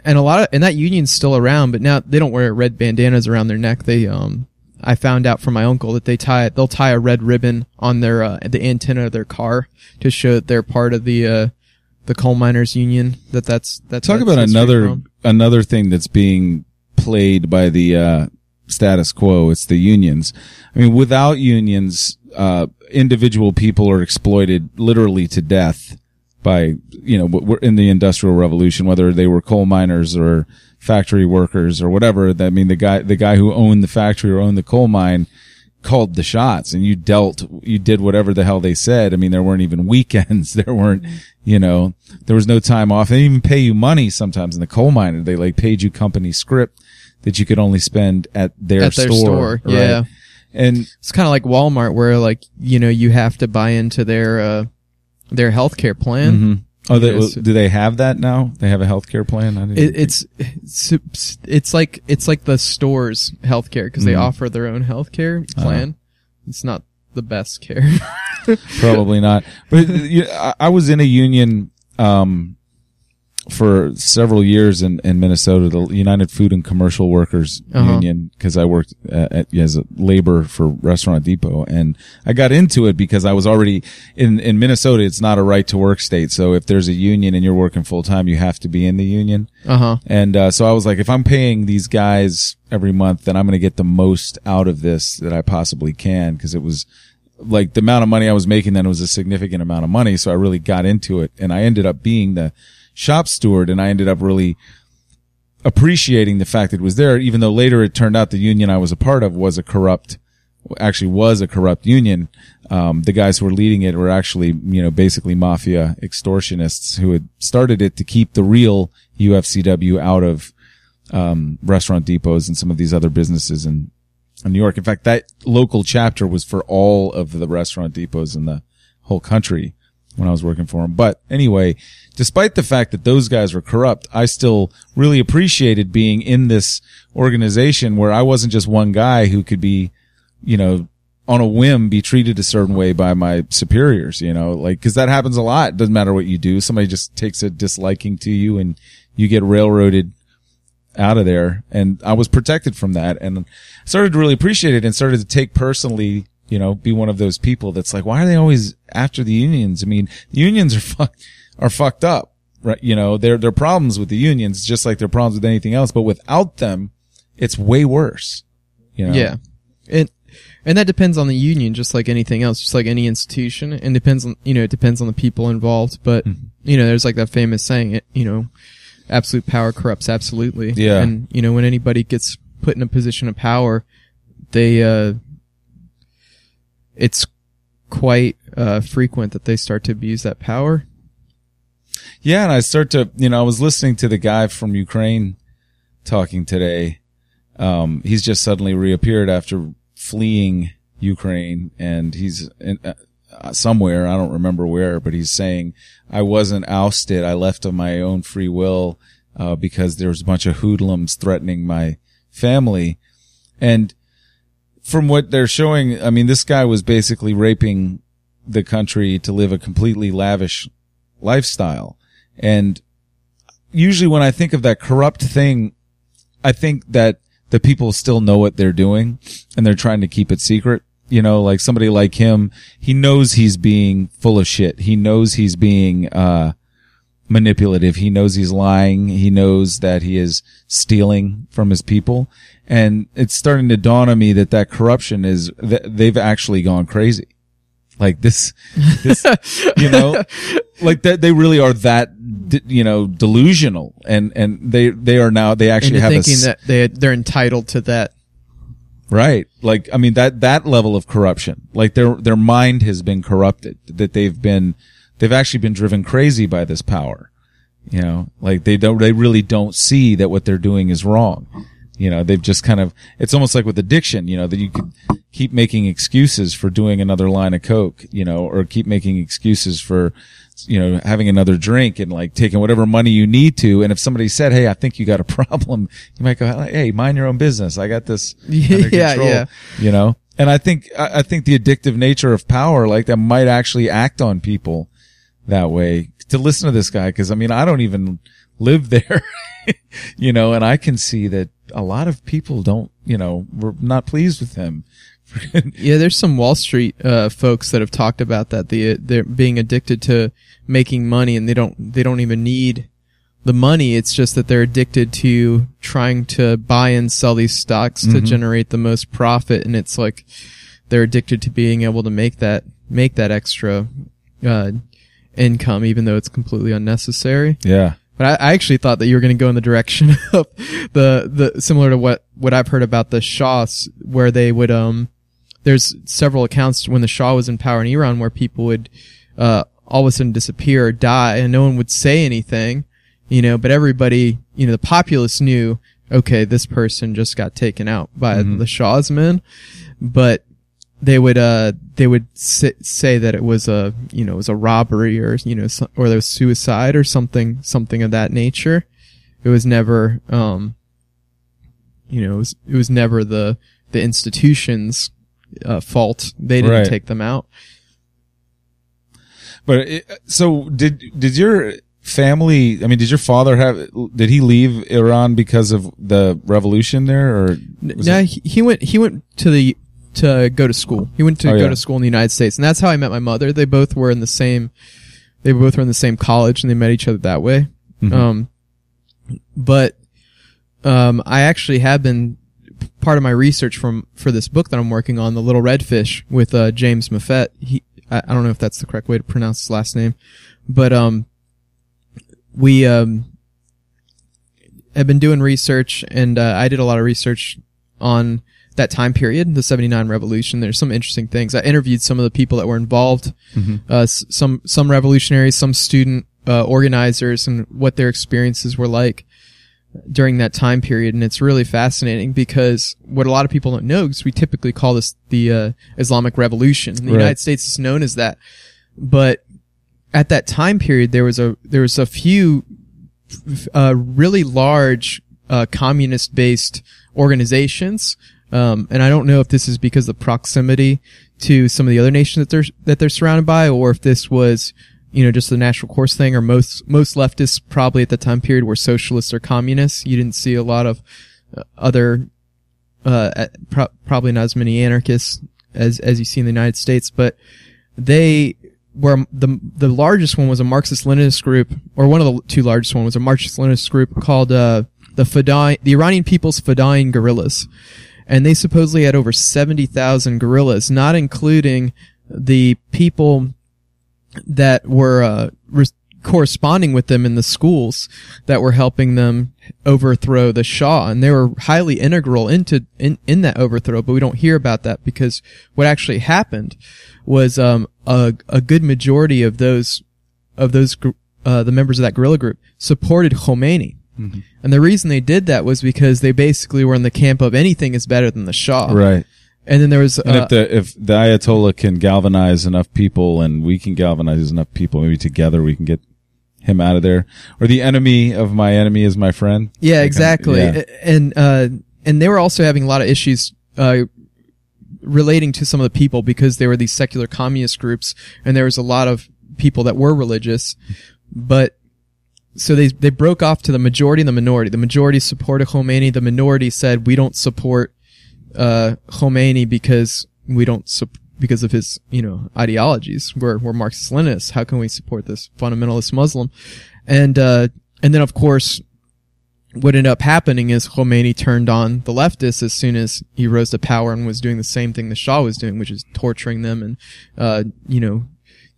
and that union's still around, but now they don't wear red bandanas around their neck. They I found out from my uncle that they'll tie a red ribbon on their the antenna of their car to show that they're part of the coal miners union. That's talk about another thing that's being played by the status quo. It's the unions. I mean, without unions, individual people are exploited literally to death by, you know, we're in the Industrial Revolution, whether they were coal miners or factory workers or whatever. I mean, the guy who owned the factory or owned the coal mine called the shots, and you did whatever the hell they said. I mean, there weren't even weekends. There weren't, you know, there was no time off. They didn't even pay you money sometimes in the coal mine. They like paid you company script that you could only spend at their store. Right? Yeah. And it's kind of like Walmart, where, like, you know, you have to buy into their healthcare plan. Mm-hmm. Oh, do they have that now? They have a healthcare plan? It's like the store's healthcare, because they offer their own healthcare plan. It's not the best care. Probably not. But I was in a union for several years in Minnesota, the United Food and Commercial Workers Union, because I worked as a laborer for Restaurant Depot, and I got into it because I was already in Minnesota. It's not a right to work state, so if there's a union and you're working full time, you have to be in the union. And so I was like, if I'm paying these guys every month, then I'm going to get the most out of this that I possibly can, because it was like the amount of money I was making then was a significant amount of money. So I really got into it, and I ended up being the shop steward, and I ended up really appreciating the fact that it was there, even though later it turned out the union I was a part of was a corrupt union. The guys who were leading it were actually, you know, basically mafia extortionists who had started it to keep the real UFCW out of Restaurant Depots and some of these other businesses in New York. In fact, that local chapter was for all of the Restaurant Depots in the whole country when I was working for him. But anyway, despite the fact that those guys were corrupt, I still really appreciated being in this organization where I wasn't just one guy who could be, you know, on a whim be treated a certain way by my superiors, you know, like, cause that happens a lot. It doesn't matter what you do. Somebody just takes a disliking to you and you get railroaded out of there. And I was protected from that, and I started to really appreciate it and started to take personally, you know, be one of those people that's like, why are they always after the unions? I mean, the unions are fucked up, right? You know, their problems with the unions, just like their problems with anything else, but without them, it's way worse. You know? Yeah. And And that depends on the union, just like anything else, just like any institution. And depends on, you know, it depends on the people involved. But, you know, there's like that famous saying, you know, absolute power corrupts absolutely. Yeah. And, you know, when anybody gets put in a position of power, they, it's quite, frequent that they start to abuse that power. Yeah. And I start to, you know, I was listening to the guy from Ukraine talking today. He's just suddenly reappeared after fleeing Ukraine, and he's in, somewhere, I don't remember where, but he's saying, I wasn't ousted. I left of my own free will, because there was a bunch of hoodlums threatening my family. And from what they're showing, I mean, this guy was basically raping the country to live a completely lavish lifestyle. And usually when I think of that corrupt thing, I think that the people still know what they're doing and they're trying to keep it secret. You know, like somebody like him, he knows he's being full of shit. He knows he's being manipulative. He knows he's lying. He knows that he is stealing from his people. And it's starting to dawn on me that that corruption is they've actually gone crazy. Like this, you know, like that they really are that, you know, delusional, and they are now, they actually have thinking that they're entitled to that. Right. Like, I mean, that level of corruption, like their mind has been corrupted, that they've actually been driven crazy by this power. You know, like they really don't see that what they're doing is wrong. You know, they've just kind of, it's almost like with addiction, you know, that you could keep making excuses for doing another line of coke, you know, or keep making excuses for, you know, having another drink and like taking whatever money you need to. And if somebody said, hey, I think you got a problem, you might go, hey, mind your own business. I got this under control, you know. And I think the addictive nature of power like that might actually act on people that way. To listen to this guy, because I mean, I don't even live there, you know, and I can see that a lot of people don't, you know, we're not pleased with him. Yeah, there's some Wall Street folks that have talked about that. They're being addicted to making money, and they don't even need the money. It's just that they're addicted to trying to buy and sell these stocks to generate the most profit, and it's like they're addicted to being able to make that extra income, even though it's completely unnecessary. Yeah. But I actually thought that you were going to go in the direction of the similar to what I've heard about the Shahs, where they would there's several accounts when the Shah was in power in Iran where people would all of a sudden disappear or die, and no one would say anything, you know, but everybody, you know, the populace knew, okay, this person just got taken out by the Shah's men, but they would say that it was a, you know, it was a robbery, or, you know, or there was suicide or something of that nature. It was never, you know, it was never the institution's fault. They didn't take them out. But so did your family, I mean, did your father did he leave Iran because of the revolution there, or? No, he went to go to school. He went to go to school in the United States, and that's how I met my mother. They both were in the same college, and they met each other that way. But I actually have been part of my research for this book that I'm working on, The Little Red Fish, with James Moffett. I don't know if that's the correct way to pronounce his last name, but we have been doing research, and I did a lot of research on that time period, the 79 revolution. There's some interesting things. I interviewed some of the people that were involved, some revolutionaries, some student organizers, and what their experiences were like during that time period. And it's really fascinating, because what a lot of people don't know is we typically call this the Islamic Revolution. In the United States, it's known as that. But at that time period, there was a few really large communist-based organizations. And I don't know if this is because of the proximity to some of the other nations that they're surrounded by, or if this was, you know, just the natural course thing, or most leftists probably at the time period were socialists or communists. You didn't see a lot of other, probably not as many anarchists as you see in the United States, but they were, the largest one was a Marxist-Leninist group, or one of the two largest one was a Marxist-Leninist group called, the Iranian People's Fedayeen Guerrillas. and they supposedly had over 70,000 guerrillas, not including the people that were corresponding with them in the schools that were helping them overthrow the Shah, and they were highly integral in that overthrow, but we don't hear about that because what actually happened was a good majority of the members of that guerrilla group supported Khomeini. Mm-hmm. And the reason they did that was because they basically were in the camp of anything is better than the Shah. Right. And then there was, and if the Ayatollah can galvanize enough people and we can galvanize enough people, maybe together we can get him out of there. Or the enemy of my enemy is my friend. Yeah, exactly. Yeah. And they were also having a lot of issues, relating to some of the people because they were these secular communist groups and there was a lot of people that were religious, but so they broke off to the majority and the minority. The majority supported Khomeini. The minority said we don't support Khomeini because we don't because of his ideologies. We're Marxist-Leninists. How can we support this fundamentalist Muslim? And then of course what ended up happening is Khomeini turned on the leftists as soon as he rose to power and was doing the same thing the Shah was doing, which is torturing them and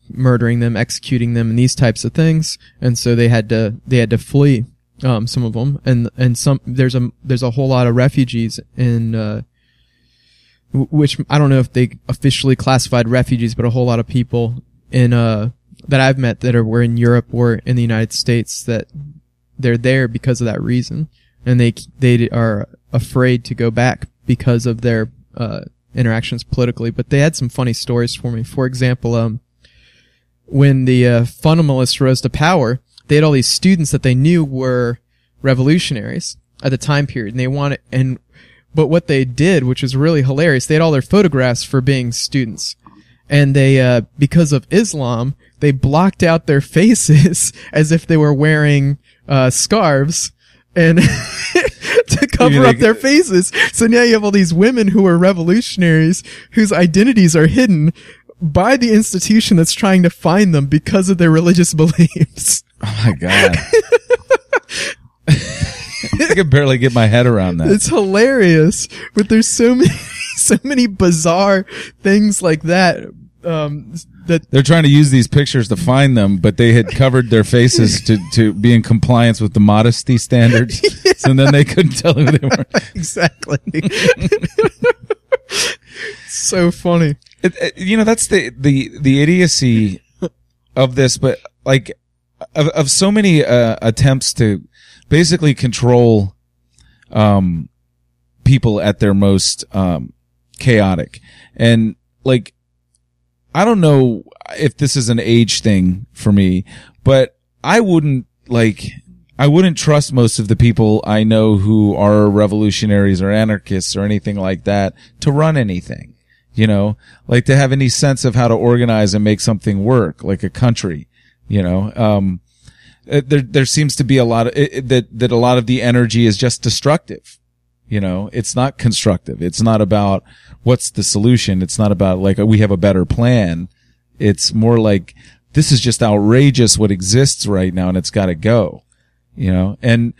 murdering them, executing them, and these types of things. And so they had to flee, some of them. And some, there's a whole lot of refugees in, which I don't know if they officially classified refugees, but a whole lot of people in, that I've met that were in Europe or in the United States that they're there because of that reason. And they are afraid to go back because of their, interactions politically. But they had some funny stories for me. For example, when the fundamentalists rose to power, they had all these students that they knew were revolutionaries at the time period, and but what they did, which was really hilarious, they had all their photographs for being students, and they because of Islam, they blocked out their faces as if they were wearing scarves and to cover up their faces. So now you have all these women who are revolutionaries whose identities are hidden by the institution that's trying to find them because of their religious beliefs. Oh my God. I can barely get my head around that. It's hilarious, but there's so many bizarre things like that. That they're trying to use these pictures to find them, but they had covered their faces to be in compliance with the modesty standards. Yeah. So then they couldn't tell who they were. Exactly. So funny. That's the idiocy of this, but like of so many attempts to basically control people at their most chaotic. And like, I don't know if this is an age thing for me, but I wouldn't trust most of the people I know who are revolutionaries or anarchists or anything like that to run anything. To have any sense of how to organize and make something work, like a country, there seems to be a lot of that a lot of the energy is just destructive. It's not constructive. It's not about what's the solution. It's not about like, we have a better plan. It's more like, this is just outrageous what exists right now and it's got to go, and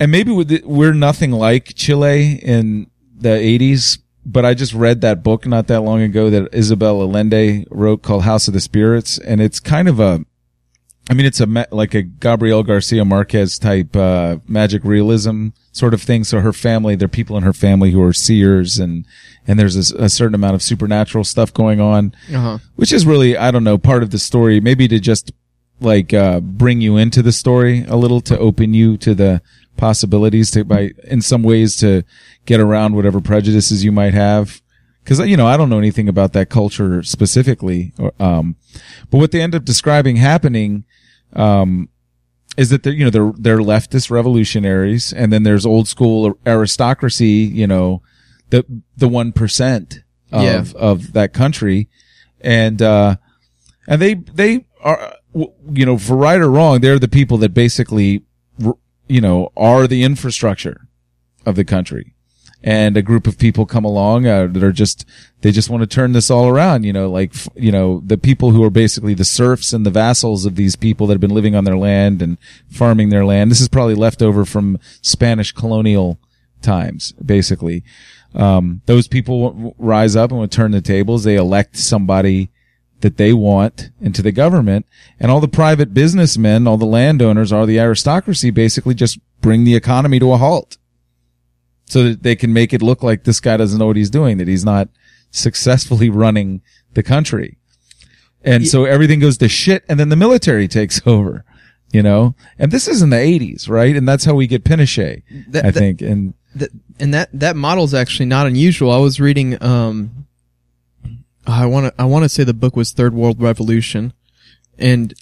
maybe we're nothing like Chile in the 80s. But I just read that book not that long ago that Isabel Allende wrote called House of the Spirits. And it's kind of a Gabriel Garcia Marquez type, magic realism sort of thing. So her family, there are people in her family who are seers and there's a certain amount of supernatural stuff going on, which is really, I don't know, part of the story, maybe to just bring you into the story a little, to open you to the possibilities, in some ways to get around whatever prejudices you might have. Cause I don't know anything about that culture specifically. But what they end up describing happening, is that they're leftist revolutionaries. And then there's old school aristocracy, the 1% of that country. And they are, for right or wrong, they're the people that basically, are the infrastructure of the country. And a group of people come along that are they just want to turn this all around, the people who are basically the serfs and the vassals of these people that have been living on their land and farming their land. This is probably left over from Spanish colonial times, basically. Those people rise up and would turn the tables. They elect somebody that they want into the government, and all the private businessmen, all the landowners, all the aristocracy basically just bring the economy to a halt so that they can make it look like this guy doesn't know what he's doing, that he's not successfully running the country. And so everything goes to shit, and then the military takes over, you know? And this is in the 80s, right? And that's how we get Pinochet, I think. And that model's actually not unusual. I was reading, I want to say the book was Third World Revolution, and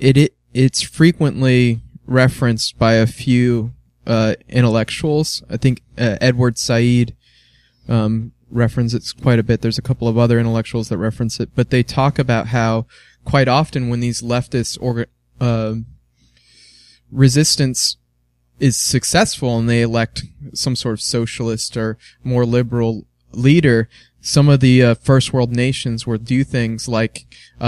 it's frequently referenced by a few intellectuals. I think Edward Said references it quite a bit. There's a couple of other intellectuals that reference it, but they talk about how quite often when these leftist resistance is successful and they elect some sort of socialist or more liberal leader, some of the first world nations will do things like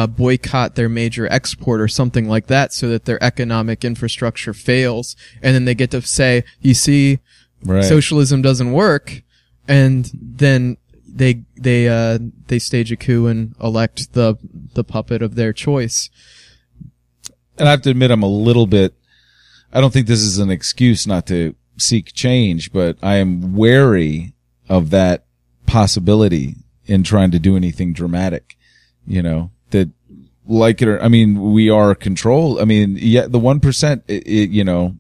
boycott their major export or something like that so that their economic infrastructure fails. And then they get to say, you see, right, socialism doesn't work. And then they stage a coup and elect the puppet of their choice. And I have to admit, I'm a little bit, I don't think this is an excuse not to seek change, but I am wary of that possibility in trying to do anything dramatic, you know, that, like it or, I mean, we are controlled. I mean, yeah, the 1%, you know,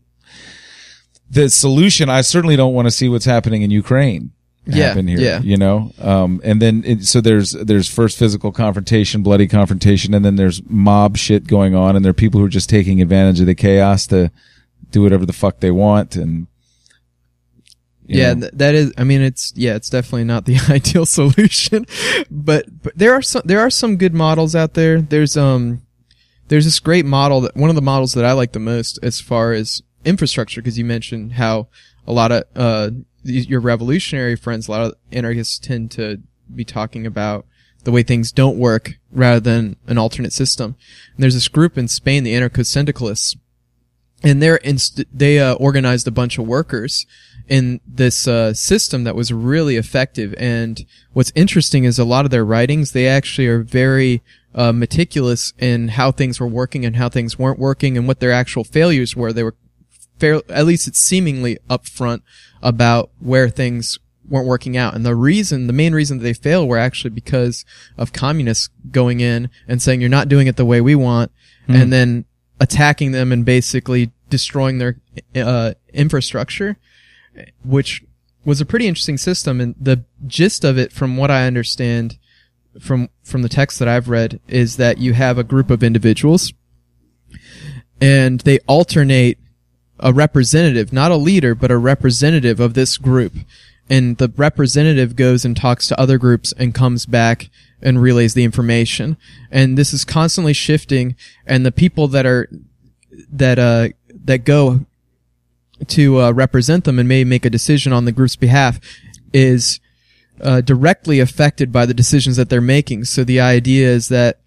the solution, I certainly don't want to see what's happening in Ukraine happen here, you know? And then, so there's first physical confrontation, bloody confrontation, and then there's mob shit going on, and there are people who are just taking advantage of the chaos to do whatever the fuck they want, and, that is, I mean, it's definitely not the ideal solution, but there are some good models out there. There's this great model that, one of the models that I like the most as far as infrastructure, because you mentioned how a lot of, your revolutionary friends, a lot of anarchists tend to be talking about the way things don't work rather than an alternate system. And there's this group in Spain, the anarcho-syndicalists, and they organized a bunch of workers in this system that was really effective. And what's interesting is a lot of their writings, they actually are very meticulous in how things were working and how things weren't working and what their actual failures were. They were at least it's seemingly upfront about where things weren't working out. And the main reason that they failed were actually because of communists going in and saying, you're not doing it the way we want. Mm-hmm. And then attacking them and basically destroying their infrastructure, which was a pretty interesting system. And the gist of it, from what I understand from the text that I've read, is that you have a group of individuals and they alternate a representative, not a leader, but a representative of this group. And the representative goes and talks to other groups and comes back and relays the information. And this is constantly shifting. And the people that go to represent them and may make a decision on the group's behalf is directly affected by the decisions that they're making. So the idea is that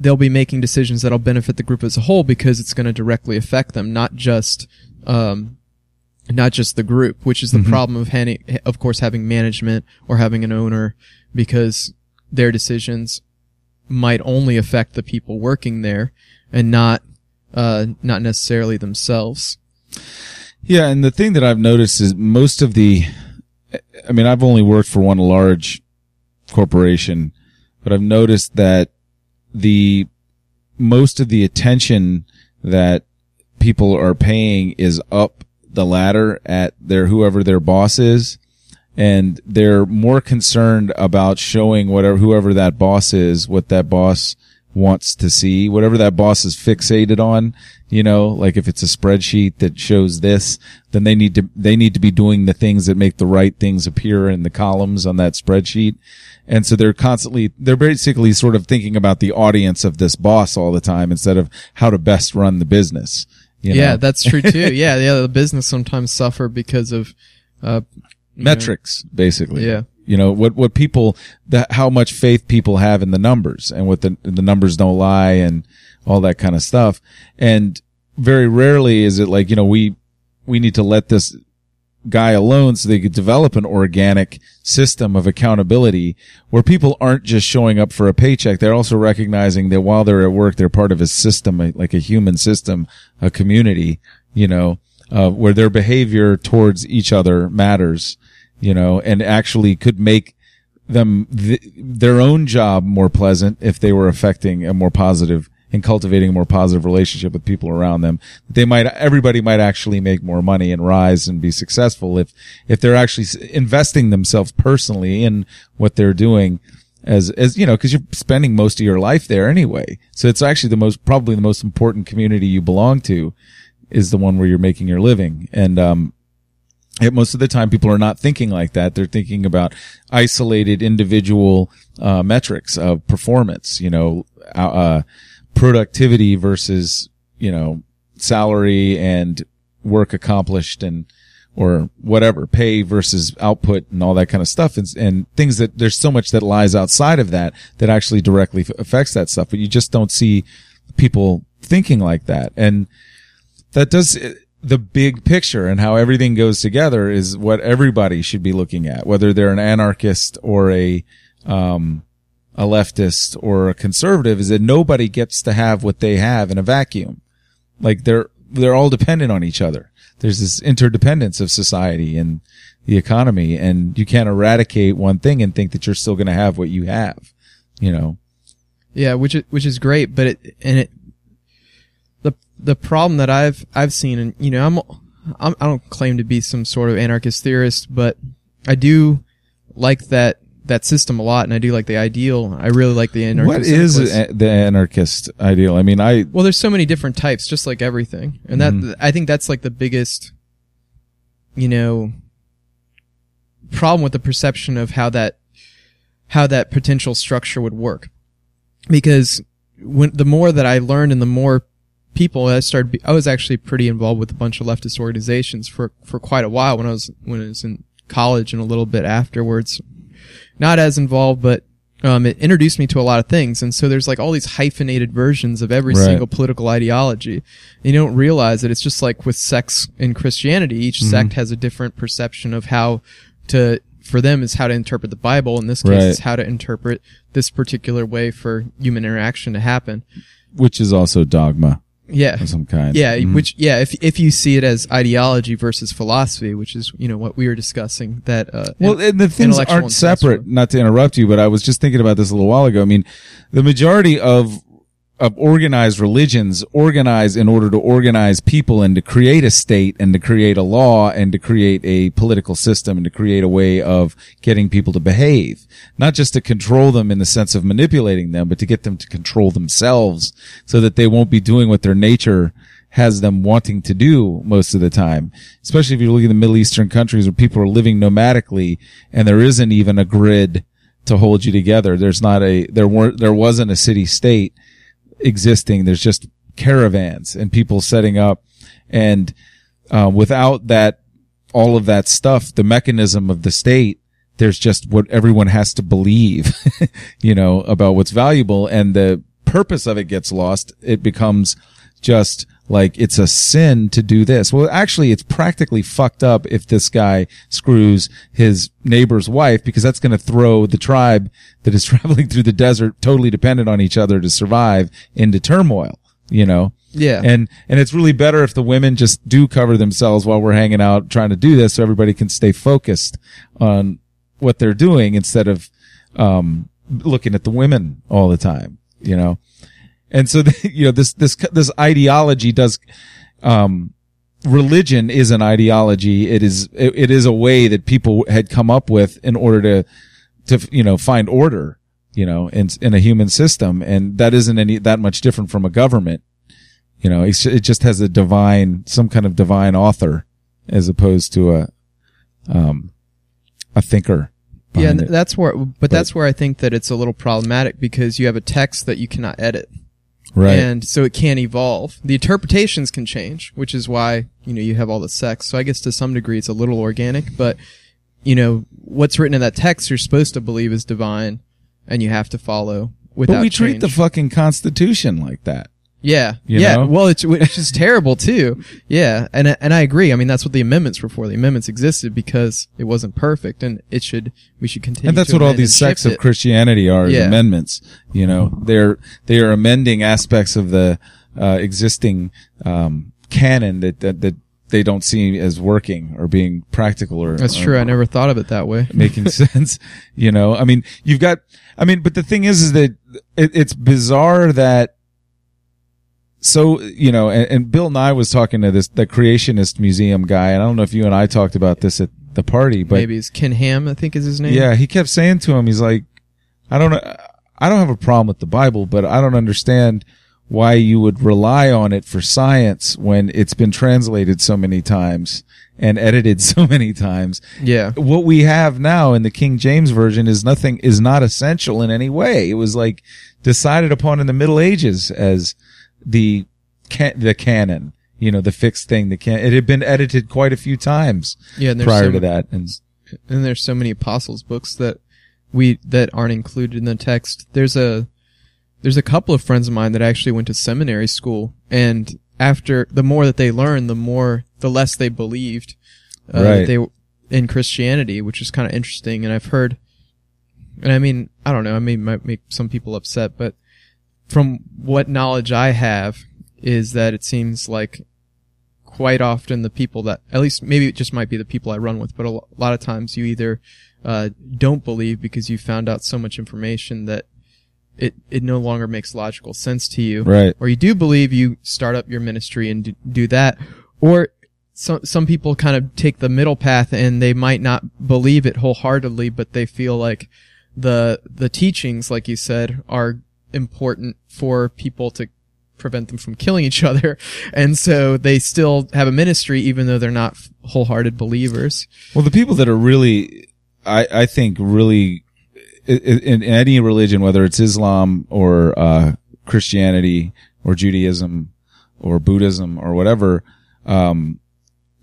they'll be making decisions that'll benefit the group as a whole because it's going to directly affect them, not just the group, which is the problem of course having management or having an owner, because their decisions might only affect the people working there and not necessarily themselves. Yeah, and the thing that I've noticed is most of the, I mean, I've only worked for one large corporation, but I've noticed that the most of the attention that people are paying is up the ladder at whoever their boss is, and they're more concerned about showing whoever that boss is, what that boss wants to see, whatever that boss is fixated on, you know, like if it's a spreadsheet that shows this, then they need to be doing the things that make the right things appear in the columns on that spreadsheet. And so they're basically sort of thinking about the audience of this boss all the time instead of how to best run the business. You know? Yeah, that's true too. Yeah, the business sometimes suffer because of metrics, basically. Yeah, you know what people, how much faith people have in the numbers, and what the numbers don't lie, and all that kind of stuff. And very rarely is it like, you know, we we need to let this guy alone so they could develop an organic system of accountability where people aren't just showing up for a paycheck. They're also recognizing that while they're at work, they're part of a system, like a human system, a community, you know, where their behavior towards each other matters, you know, and actually could make them their own job more pleasant if they were affecting a more positive and cultivating a more positive relationship with people around them. Everybody might actually make more money and rise and be successful if they're actually investing themselves personally in what they're doing as, you know, cause you're spending most of your life there anyway. So it's actually probably the most important community you belong to is the one where you're making your living. And, most of the time people are not thinking like that. They're thinking about isolated individual, metrics of performance, you know, productivity versus, you know, salary and work accomplished and, or whatever, pay versus output and all that kind of stuff. And things that there's so much that lies outside of that that actually directly affects that stuff. But you just don't see people thinking like that. And that does the big picture and how everything goes together is what everybody should be looking at, whether they're an anarchist or a leftist or a conservative, is that nobody gets to have what they have in a vacuum. Like they're all dependent on each other. There's this interdependence of society and the economy, and you can't eradicate one thing and think that you're still going to have what you have, you know? Yeah, which is great, but the problem that I've seen, and you know, I don't claim to be some sort of anarchist theorist, but I do like that system a lot, and I do like the ideal. I really like the anarchist. What is the anarchist ideal? I mean, well, there's so many different types, just like everything, and that I think that's like the biggest, you know, problem with the perception of how that potential structure would work, because the more that I learned and the more people I started, I was actually pretty involved with a bunch of leftist organizations for quite a while when I was in college and a little bit afterwards. Not as involved, but it introduced me to a lot of things. And so there's like all these hyphenated versions of every single political ideology. And you don't realize that it's just like with sects in Christianity, each sect has a different perception of for them is how to interpret the Bible. In this case, it's how to interpret this particular way for human interaction to happen. Which is also dogma. Yeah. Of some kind. Yeah. Mm-hmm. If you see it as ideology versus philosophy, which is, you know, what we were discussing, that, and the things aren't separate, not to interrupt you, but I was just thinking about this a little while ago. I mean, the majority of organized religions organize in order to organize people and to create a state and to create a law and to create a political system and to create a way of getting people to behave, not just to control them in the sense of manipulating them, but to get them to control themselves so that they won't be doing what their nature has them wanting to do most of the time. Especially if you look at the Middle Eastern countries where people are living nomadically and there isn't even a grid to hold you together. There wasn't a city state existing. There's just caravans and people setting up, and without that, all of that stuff, the mechanism of the state, there's just what everyone has to believe, you know, about what's valuable, and the purpose of it gets lost. It becomes just like it's a sin to do this. Well, actually, it's practically fucked up if this guy screws his neighbor's wife, because that's going to throw the tribe that is traveling through the desert, totally dependent on each other to survive, into turmoil, you know? Yeah. And it's really better if the women just do cover themselves while we're hanging out trying to do this, so everybody can stay focused on what they're doing instead of looking at the women all the time, you know? And so, you know, this ideology does, religion is an ideology. It is a way that people had come up with in order to, you know, find order, you know, in a human system. And that isn't that much different from a government. You know, it just has some kind of divine author as opposed to a thinker. Yeah. And that's where I think that it's a little problematic, because you have a text that you cannot edit. Right. And so it can evolve. The interpretations can change, which is why, you know, you have all the sects. So I guess to some degree it's a little organic, but, you know, what's written in that text you're supposed to believe is divine and you have to follow without change. But we treat the fucking Constitution like that. Yeah. You know? Well, it's just terrible too. Yeah. And I agree. I mean, that's what the amendments were for. The amendments existed because it wasn't perfect and we should continue. And that's what all these sects of Christianity are, is amendments. You know, they are amending aspects of the, existing, canon that they don't see as working or being practical or. That's true. I never thought of it that way. Making sense. You know, I mean, but the thing is that it's bizarre that. So, you know, and Bill Nye was talking to the Creationist Museum guy, and I don't know if you and I talked about this at the party, but maybe it's Ken Ham, I think is his name. Yeah, he kept saying to him, he's like, I don't have a problem with the Bible, but I don't understand why you would rely on it for science when it's been translated so many times and edited so many times. Yeah. What we have now in the King James Version is not essential in any way. It was like decided upon in the Middle Ages as the canon, you know, the fixed thing. It had been edited quite a few times prior to that, and there's so many apostles' books that aren't included in the text. There's a couple of friends of mine that actually went to seminary school, and after the more that they learned, the less they believed in Christianity, which is kind of interesting. And I've heard, and I mean, I don't know, I may make some people upset, but from what knowledge I have is that it seems like quite often the people that, at least maybe it just might be the people I run with, but a lot of times you either don't believe because you found out so much information that it no longer makes logical sense to you. Right. Or you do believe, you start up your ministry and do that. Or some people kind of take the middle path and they might not believe it wholeheartedly, but they feel like the teachings, like you said, are important for people to prevent them from killing each other, and so they still have a ministry even though they're not wholehearted believers. Well, the people that are really, I think, really in any religion, whether it's Islam or Christianity or Judaism or Buddhism or whatever,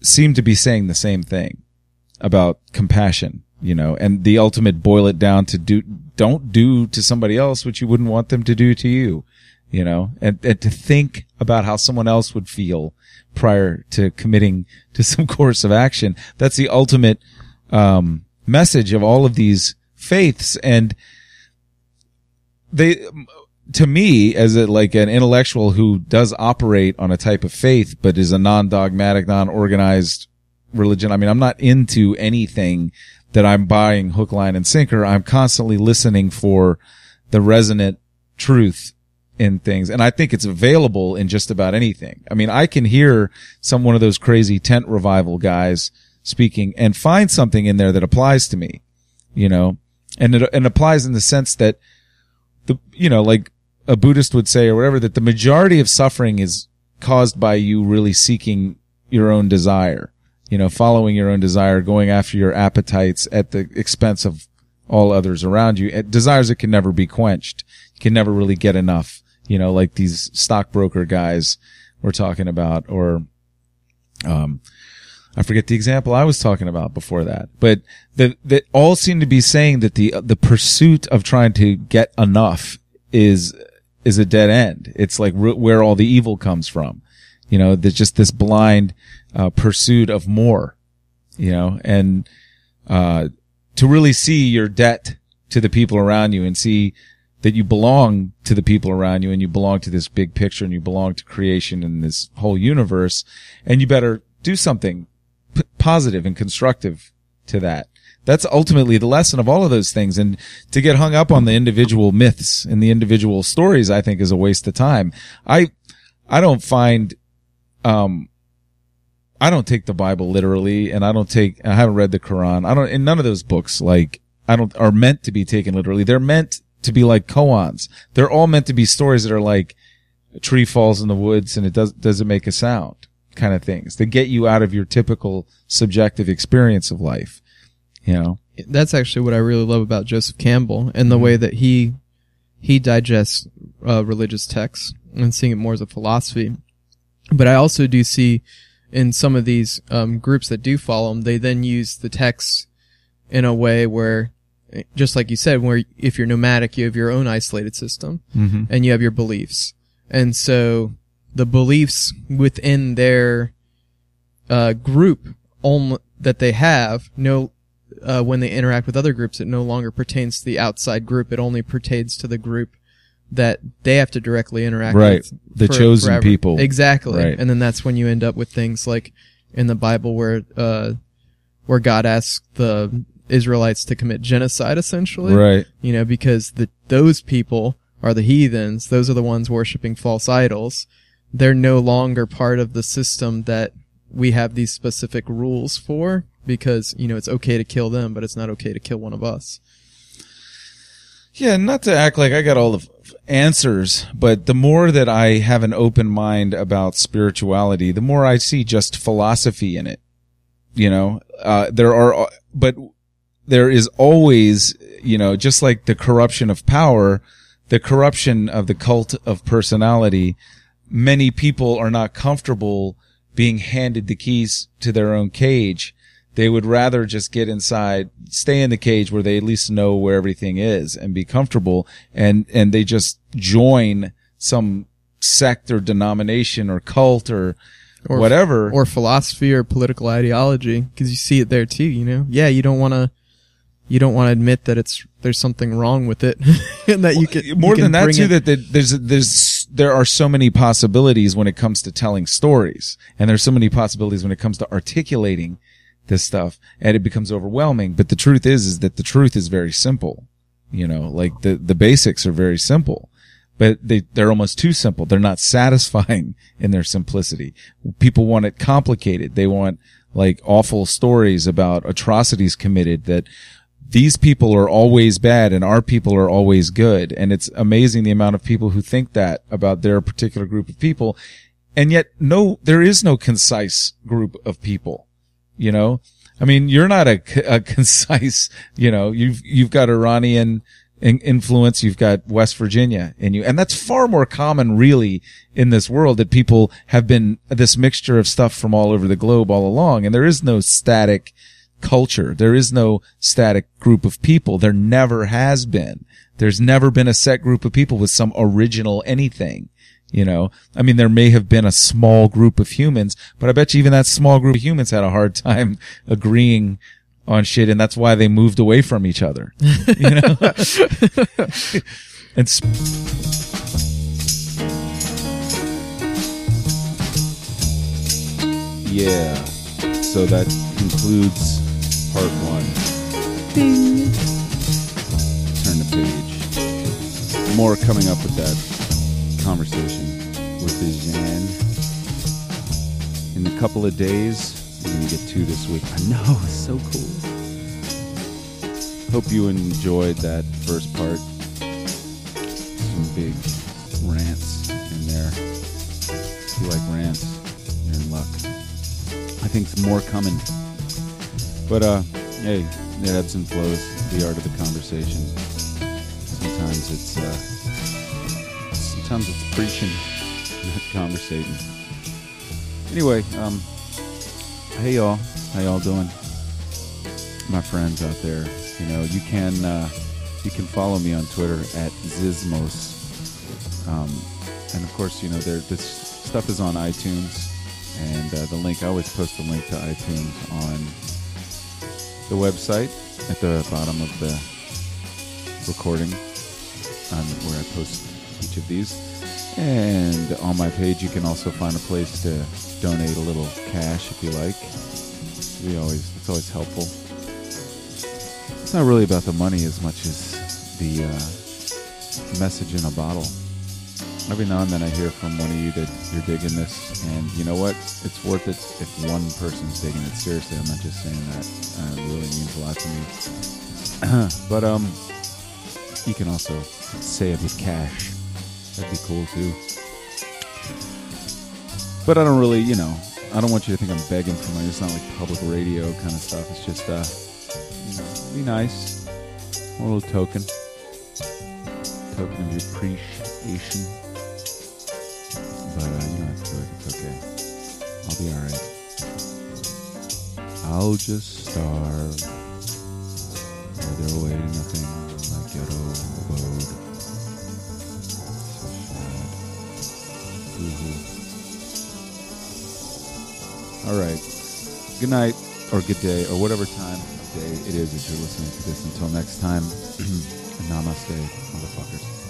seem to be saying the same thing about compassion. You know, and the ultimate boil it down to don't do to somebody else what you wouldn't want them to do to you, you know, and to think about how someone else would feel prior to committing to some course of action. That's the ultimate, message of all of these faiths. And they, to me, as an intellectual who does operate on a type of faith, but is a non-dogmatic, non-organized religion. I mean, I'm not into anything that I'm buying hook, line, and sinker. I'm constantly listening for the resonant truth in things. And I think it's available in just about anything. I mean, I can hear one of those crazy tent revival guys speaking and find something in there that applies to me, you know, and it applies in the sense that like a Buddhist would say or whatever, that the majority of suffering is caused by you really seeking your own desire. You know, following your own desire, going after your appetites at the expense of all others around you. Desires that can never be quenched. You can never really get enough. You know, like these stockbroker guys we're talking about, or, I forget the example I was talking about before that, but that all seem to be saying that the pursuit of trying to get enough is a dead end. It's like where all the evil comes from. You know, there's just this blind pursuit of more, you know, and to really see your debt to the people around you and see that you belong to the people around you and you belong to this big picture and you belong to creation and this whole universe, and you better do something positive and constructive to that. That's ultimately the lesson of all of those things. And to get hung up on the individual myths and the individual stories, I think, is a waste of time. I don't find... I don't take the Bible literally, and I haven't read the Quran. And none of those books, are meant to be taken literally. They're meant to be like koans. They're all meant to be stories that are like a tree falls in the woods and it doesn't make a sound kind of things. They get you out of your typical subjective experience of life, you know? That's actually what I really love about Joseph Campbell and the way that he digests religious texts and seeing it more as a philosophy. But I also do see in some of these groups that do follow them, they then use the text in a way where, just like you said, where if you're nomadic, you have your own isolated system, mm-hmm. and you have your beliefs. And so the beliefs within their group that they have, when they interact with other groups, it no longer pertains to the outside group. It only pertains to the group that they have to directly interact with. Right, the chosen forever. People. Exactly. Right. And then that's when you end up with things like in the Bible where God asks the Israelites to commit genocide, essentially. Right. You know, because those people are the heathens. Those are the ones worshiping false idols. They're no longer part of the system that we have these specific rules for, because, you know, it's okay to kill them, but it's not okay to kill one of us. Yeah, not to act like I got all the answers, but the more that I have an open mind about spirituality, the more I see just philosophy in it. You know, there is always, you know, just like the corruption of power, the corruption of the cult of personality. Many people are not comfortable being handed the keys to their own cage. They would rather just get inside, stay in the cage where they at least know where everything is and be comfortable. And they just join some sect or denomination or cult or whatever. Or philosophy or political ideology. 'Cause you see it there too, you know? Yeah, you don't want to admit that there's something wrong with it, and that there are so many possibilities when it comes to telling stories, and there's so many possibilities when it comes to articulating this stuff, and it becomes overwhelming. But the truth is that the truth is very simple, you know, like the basics are very simple, but they're almost too simple. They're not satisfying in their simplicity. People want it complicated. They want like awful stories about atrocities committed that these people are always bad and our people are always good. And it's amazing the amount of people who think that about their particular group of people. And yet there is no concise group of people, you know? I mean, you're not a concise, you know, you've got Iranian influence, you've got West Virginia in you. And that's far more common really in this world, that people have been this mixture of stuff from all over the globe all along. And there is no static culture. There is no static group of people. There never has been. There's never been a set group of people with some original anything, you know. I mean, there may have been a small group of humans, but I bet you even that small group of humans had a hard time agreeing on shit, and that's why they moved away from each other, you know. And yeah, so that concludes part one. Ding. Turn the page. More coming up with that conversation with Bijan in a couple of days. We're going to get two this week. I know, it's so cool. Hope you enjoyed that first part. Some big rants in there. If you like rants, you're in luck. I think some more coming. But, hey, it ebbs and flows, the art of the conversation. Sometimes it's preaching, not conversating. Anyway, hey y'all, how y'all doing? My friends out there, you know, you can follow me on Twitter at Zizmos. And of course, you know, this stuff is on iTunes, and the link, I always post the link to iTunes on the website at the bottom of the recording, where I post each of these. And on my page, you can also find a place to donate a little cash if you like. It's always helpful. It's not really about the money as much as the message in a bottle. Every now and then I hear from one of you that you're digging this, and you know what? It's worth it if one person's digging it. Seriously, I'm not just saying that. It really means a lot to me. But you can also save with cash. That'd be cool too. But I don't really, you know, I don't want you to think I'm begging for money. It's not like public radio kind of stuff. It's just, you know, be nice. A little token. Token of your appreciation. But you don't have to do it. It's okay. I'll be alright. I'll just starve either way to nothing in my ghetto abode. So sad. All right. Good night or good day or whatever time of day it is that you're listening to this. Until next time, namaste, motherfuckers.